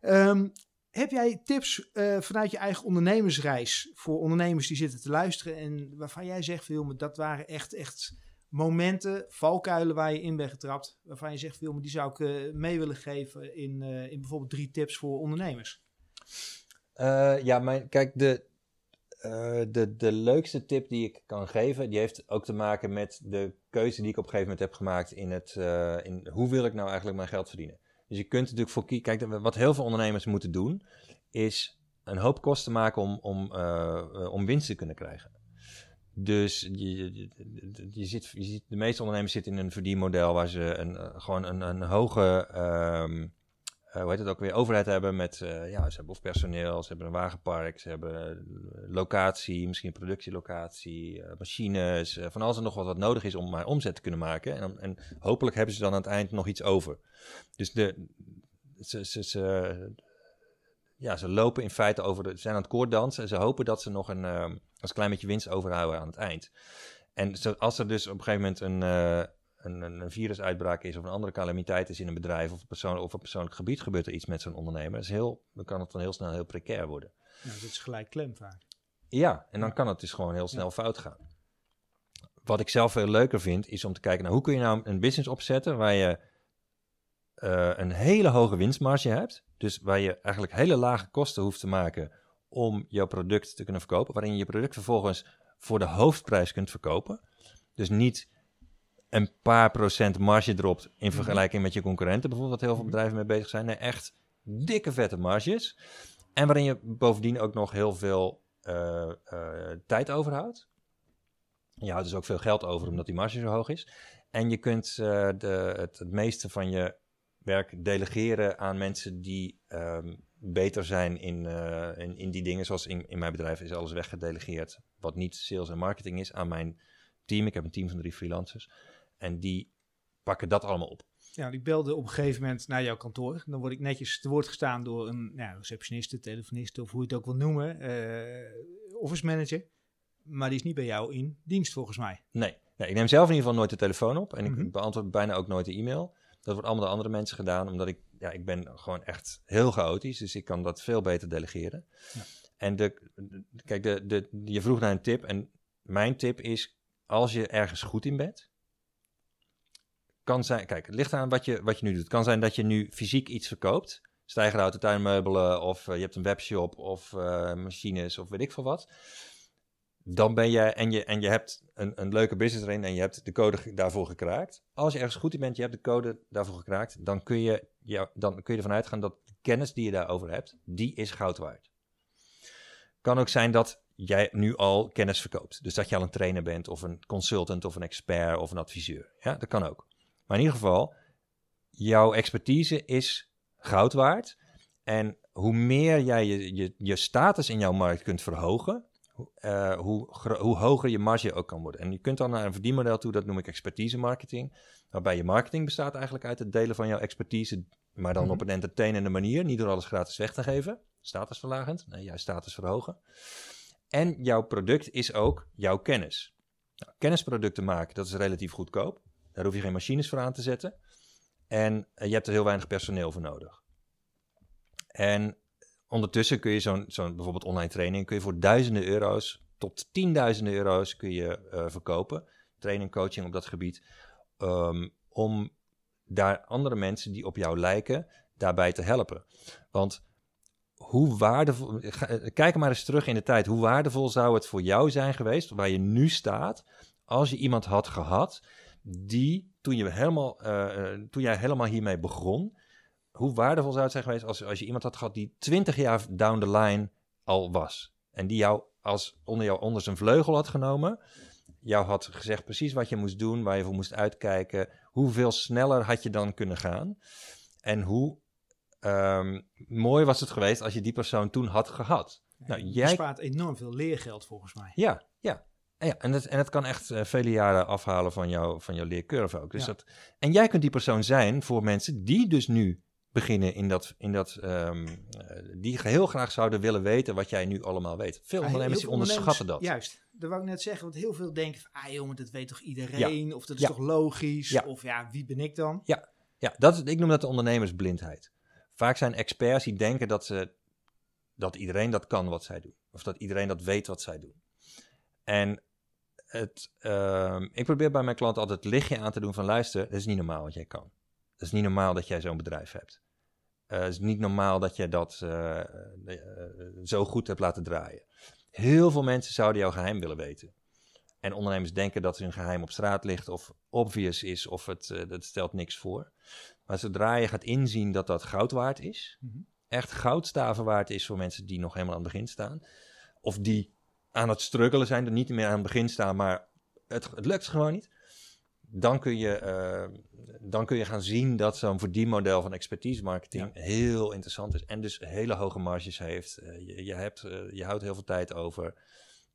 Um, heb jij tips uh, vanuit je eigen ondernemersreis... voor ondernemers die zitten te luisteren... en waarvan jij zegt, Wilme, dat waren echt, echt momenten... valkuilen waar je in bent getrapt... waarvan je zegt, Wilme, die zou ik uh, mee willen geven... In, uh, in bijvoorbeeld drie tips voor ondernemers? Uh, ja, mijn, kijk, de... Uh, de, de leukste tip die ik kan geven, die heeft ook te maken met de keuze die ik op een gegeven moment heb gemaakt in het, uh, in hoe wil ik nou eigenlijk mijn geld verdienen. Dus je kunt natuurlijk voor kiezen, kijk, wat heel veel ondernemers moeten doen, is een hoop kosten maken om, om, uh, uh, om winst te kunnen krijgen. Dus je, je, je, zit, je ziet, de meeste ondernemers zitten in een verdienmodel waar ze een, gewoon een, een hoge... Um, Uh, hoe heet het ook weer, overheid hebben met, uh, ja, ze hebben of personeel, ze hebben een wagenpark, ze hebben locatie, misschien productielocatie, uh, machines, uh, van alles en nog wat wat nodig is om maar omzet te kunnen maken. En, en hopelijk hebben ze dan aan het eind nog iets over. Dus de, ze, ze, ze, ja, ze lopen in feite over, de, ze zijn aan het koorddansen en ze hopen dat ze nog een, uh, als klein beetje winst overhouden aan het eind. En zo, als er dus op een gegeven moment een... Uh, Een, een virusuitbraak is of een andere calamiteit is in een bedrijf... of, persoon, of op persoonlijk gebied gebeurt er iets met zo'n ondernemer... Dat is heel, dan kan het dan heel snel heel precair worden. Ja, dat is gelijk klem vaak. Ja, en dan kan het dus gewoon heel snel ja. fout gaan. Wat ik zelf veel leuker vind, is om te kijken... Nou, hoe kun je nou een business opzetten waar je uh, een hele hoge winstmarge hebt... dus waar je eigenlijk hele lage kosten hoeft te maken... om jouw product te kunnen verkopen... waarin je je product vervolgens voor de hoofdprijs kunt verkopen. Dus niet... een paar procent marge dropt in vergelijking met je concurrenten, bijvoorbeeld, wat heel veel bedrijven mee bezig zijn. Nee, echt dikke vette marges. En waarin je bovendien ook nog heel veel uh, uh, tijd overhoudt. Je houdt dus ook veel geld over, omdat die marge zo hoog is. En je kunt uh, de, het, het meeste van je werk delegeren aan mensen die um, beter zijn in, uh, in, in die dingen. Zoals in, in mijn bedrijf is alles weggedelegeerd wat niet sales en marketing is aan mijn team. Ik heb een team van drie freelancers en die pakken dat allemaal op. Ja, ik belde op een gegeven moment naar jouw kantoor. Dan word ik netjes te woord gestaan door een nou, receptioniste, telefoniste of hoe je het ook wil noemen. Uh, office manager. Maar die is niet bij jou in dienst volgens mij. Nee, nee ik neem zelf in ieder geval nooit de telefoon op. En mm-hmm. ik beantwoord bijna ook nooit de e-mail. Dat wordt allemaal door andere mensen gedaan. Omdat ik, ja, ik ben gewoon echt heel chaotisch. Dus ik kan dat veel beter delegeren. Ja. En de, de, kijk, de, de, je vroeg naar een tip. En mijn tip is, als je ergens goed in bent... Kan zijn, kijk, het ligt aan wat je, wat je nu doet. Het kan zijn dat je nu fysiek iets verkoopt. Stijgerhouten tuinmeubelen of uh, je hebt een webshop of uh, machines of weet ik veel wat. Dan ben jij en je, en je hebt een, een leuke business erin en je hebt de code daarvoor gekraakt. Als je ergens goed in bent, je hebt de code daarvoor gekraakt, dan kun je, ja, dan kun je ervan uitgaan dat de kennis die je daarover hebt, die is goud waard. Kan ook zijn dat jij nu al kennis verkoopt. Dus dat je al een trainer bent of een consultant of een expert of een adviseur. Ja, dat kan ook. Maar in ieder geval, jouw expertise is goud waard. En hoe meer jij je, je, je status in jouw markt kunt verhogen, uh, hoe, hoe hoger je marge ook kan worden. En je kunt dan naar een verdienmodel toe, dat noem ik expertise marketing. Waarbij je marketing bestaat eigenlijk uit het delen van jouw expertise, maar dan mm-hmm. op een entertainende manier. Niet door alles gratis weg te geven. Statusverlagend, nee, jouw status verhogen. En jouw product is ook jouw kennis. Nou, kennisproducten maken, dat is relatief goedkoop. Daar hoef je geen machines voor aan te zetten. En je hebt er heel weinig personeel voor nodig. En ondertussen kun je zo'n, zo'n bijvoorbeeld online training... kun je voor duizenden euro's tot tienduizenden euro's kun je uh, verkopen. Training, coaching op dat gebied. Um, om daar andere mensen die op jou lijken daarbij te helpen. Want hoe waardevol... Ga, kijk maar eens terug in de tijd. Hoe waardevol zou het voor jou zijn geweest... waar je nu staat, als je iemand had gehad... die, toen, je helemaal, uh, toen jij helemaal hiermee begon... hoe waardevol zou het zijn geweest als, als je iemand had gehad... die twintig jaar down the line al was. En die jou, als, onder jou onder zijn vleugel had genomen. Jou had gezegd precies wat je moest doen, waar je voor moest uitkijken. Hoeveel sneller had je dan kunnen gaan? En hoe um, mooi was het geweest als je die persoon toen had gehad? Ja, nou, je jij... spaart enorm veel leergeld volgens mij. Ja, ja. Ja, en dat, en dat kan echt uh, vele jaren afhalen van, jou, van jouw leercurve ook. Dus ja. dat, en jij kunt die persoon zijn voor mensen die dus nu beginnen in dat... In dat um, uh, die heel graag zouden willen weten wat jij nu allemaal weet. Veel ondernemers die onderschatten dat. Juist, dat wou ik net zeggen. Want heel veel denken van, ah jongen, dat weet toch iedereen? Ja. Of dat is ja. toch logisch? Ja. Of ja, wie ben ik dan? Ja, ja dat, ik noem dat de ondernemersblindheid. Vaak zijn experts die denken dat, ze, dat iedereen dat kan wat zij doen. Of dat iedereen dat weet wat zij doen. En... Het, uh, ik probeer bij mijn klant altijd het lichtje aan te doen van... luister, dat is niet normaal wat jij kan. Dat is niet normaal dat jij zo'n bedrijf hebt. Het uh, is niet normaal dat jij dat uh, uh, zo goed hebt laten draaien. Heel veel mensen zouden jouw geheim willen weten. En ondernemers denken dat hun geheim op straat ligt... of obvious is of het uh, dat stelt niks voor. Maar zodra je gaat inzien dat dat goud waard is... Mm-hmm. echt goudstaven waard is voor mensen die nog helemaal aan het begin staan... of die... aan het struggelen zijn, er niet meer aan het begin staan, maar het, het lukt gewoon niet, dan kun je, uh, dan kun je gaan zien dat zo'n verdienmodel van expertise marketing ja. heel interessant is en dus hele hoge marges heeft. Uh, je, je, hebt, uh, je houdt heel veel tijd over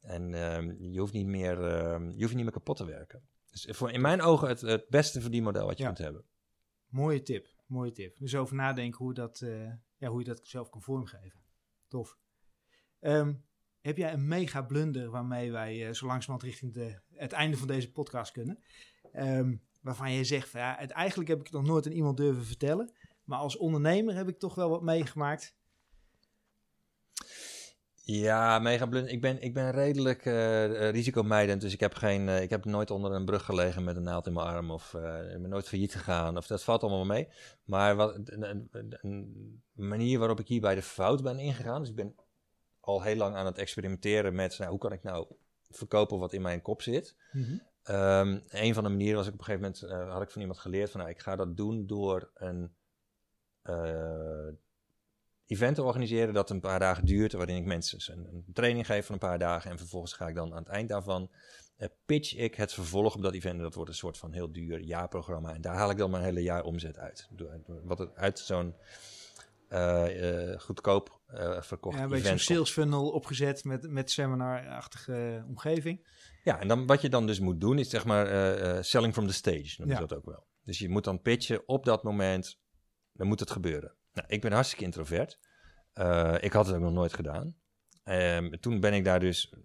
en uh, je, hoeft niet meer, uh, je hoeft niet meer kapot te werken. Dus voor, in mijn ogen het, het beste verdienmodel wat je ja. kunt hebben. Mooie tip, mooie tip. Dus over nadenken hoe, dat, uh, ja, hoe je dat zelf kan vormgeven. Tof. Um, Heb jij een mega blunder waarmee wij uh, zo langzamerhand richting de, het einde van deze podcast kunnen? Um, waarvan jij zegt, van, ja, het, eigenlijk heb ik het nog nooit aan iemand durven vertellen. Maar als ondernemer heb ik toch wel wat meegemaakt. Ja, mega blunder. Ik ben, ik ben redelijk uh, risicomijdend. Dus ik heb, geen, uh, ik heb nooit onder een brug gelegen met een naald in mijn arm. Of uh, ik ben nooit failliet gegaan. Of, dat valt allemaal mee. Maar wat, een, een manier waarop ik hier bij de fout ben ingegaan. Dus ik ben... al heel lang aan het experimenteren met... Nou, hoe kan ik nou verkopen wat in mijn kop zit? Mm-hmm. Um, een van de manieren was ik op een gegeven moment, uh, had ik van iemand geleerd van, nou, ik ga dat doen door een uh, event te organiseren dat een paar dagen duurt, waarin ik mensen een, een training geef van een paar dagen en vervolgens ga ik dan aan het eind daarvan uh, pitch ik het vervolg op dat event. Dat wordt een soort van heel duur jaarprogramma en daar haal ik dan mijn hele jaar omzet uit. Door, door, wat het uit zo'n Uh, uh, goedkoop uh, verkocht. Ja, een beetje zo'n sales funnel opgezet met, met seminar-achtige omgeving. Ja, en dan, wat je dan dus moet doen is zeg maar uh, uh, selling from the stage. Dat ja. is dat ook wel. Dus je moet dan pitchen op dat moment, dan moet het gebeuren. Nou, ik ben hartstikke introvert. Uh, ik had het ook nog nooit gedaan. Um, toen ben ik daar dus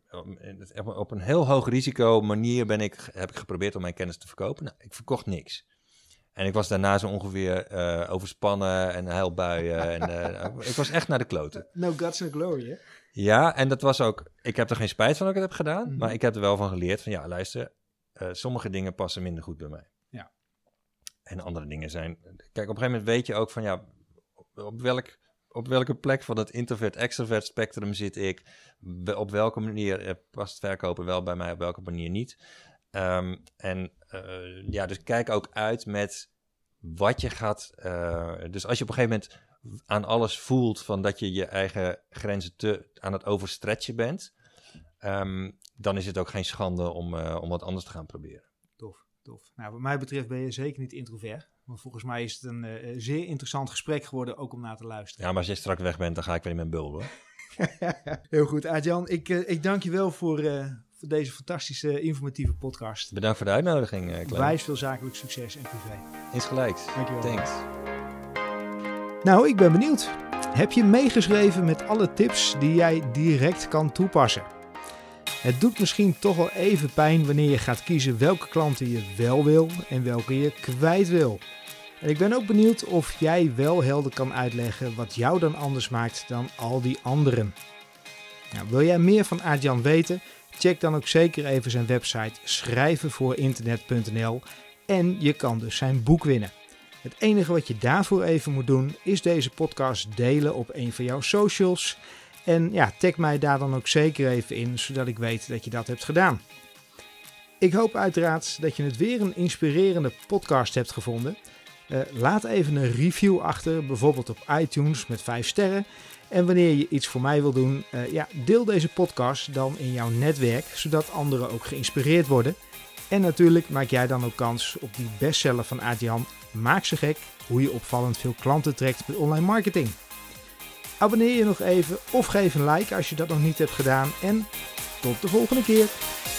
op, op een heel hoog risico manier ben ik, heb ik geprobeerd om mijn kennis te verkopen. Nou, ik verkocht niks. En ik was daarna zo ongeveer uh, overspannen en huilbuien. en, uh, ik was echt naar de kloten. No guts, no glory, hè? Ja, en dat was ook... Ik heb er geen spijt van dat ik het heb gedaan. Mm. Maar ik heb er wel van geleerd van... Ja, luister, uh, sommige dingen passen minder goed bij mij. Ja. En andere dingen zijn... Kijk, op een gegeven moment weet je ook van... ja, op, welk, op welke plek van het introvert-extrovert spectrum zit ik? Op welke manier uh, past verkopen wel bij mij? Op welke manier niet? Um, en uh, ja, dus kijk ook uit met wat je gaat... Uh, dus als je op een gegeven moment aan alles voelt van dat je je eigen grenzen te aan het overstretchen bent, um, dan is het ook geen schande om, uh, om wat anders te gaan proberen. Tof, tof. Nou, wat mij betreft ben je zeker niet introvert. Maar volgens mij is het een uh, zeer interessant gesprek geworden ook om naar te luisteren. Ja, maar als je straks weg bent, dan ga ik weer in mijn bul, hoor. Heel goed, Aartjan. Ik, uh, ik dank je wel voor... Uh, voor deze fantastische, informatieve podcast. Bedankt voor de uitnodiging, Clement. Wijs veel zakelijk succes en privé. Insgelijks. Dankjewel. Thanks. Nou, ik ben benieuwd. Heb je meegeschreven met alle tips die jij direct kan toepassen? Het doet misschien toch wel even pijn wanneer je gaat kiezen welke klanten je wel wil en welke je kwijt wil. En ik ben ook benieuwd of jij wel helder kan uitleggen wat jou dan anders maakt dan al die anderen. Nou, wil jij meer van Aartjan weten? Check dan ook zeker even zijn website schrijven voor internet punt n l en je kan dus zijn boek winnen. Het enige wat je daarvoor even moet doen is deze podcast delen op een van jouw socials. En ja, tag mij daar dan ook zeker even in, zodat ik weet dat je dat hebt gedaan. Ik hoop uiteraard dat je het weer een inspirerende podcast hebt gevonden. Uh, laat even een review achter, bijvoorbeeld op iTunes met vijf sterren. En wanneer je iets voor mij wil doen, uh, ja, deel deze podcast dan in jouw netwerk, zodat anderen ook geïnspireerd worden. En natuurlijk maak jij dan ook kans op die bestseller van Aartjan, Maak ze gek, hoe je opvallend veel klanten trekt met online marketing. Abonneer je nog even of geef een like als je dat nog niet hebt gedaan en tot de volgende keer.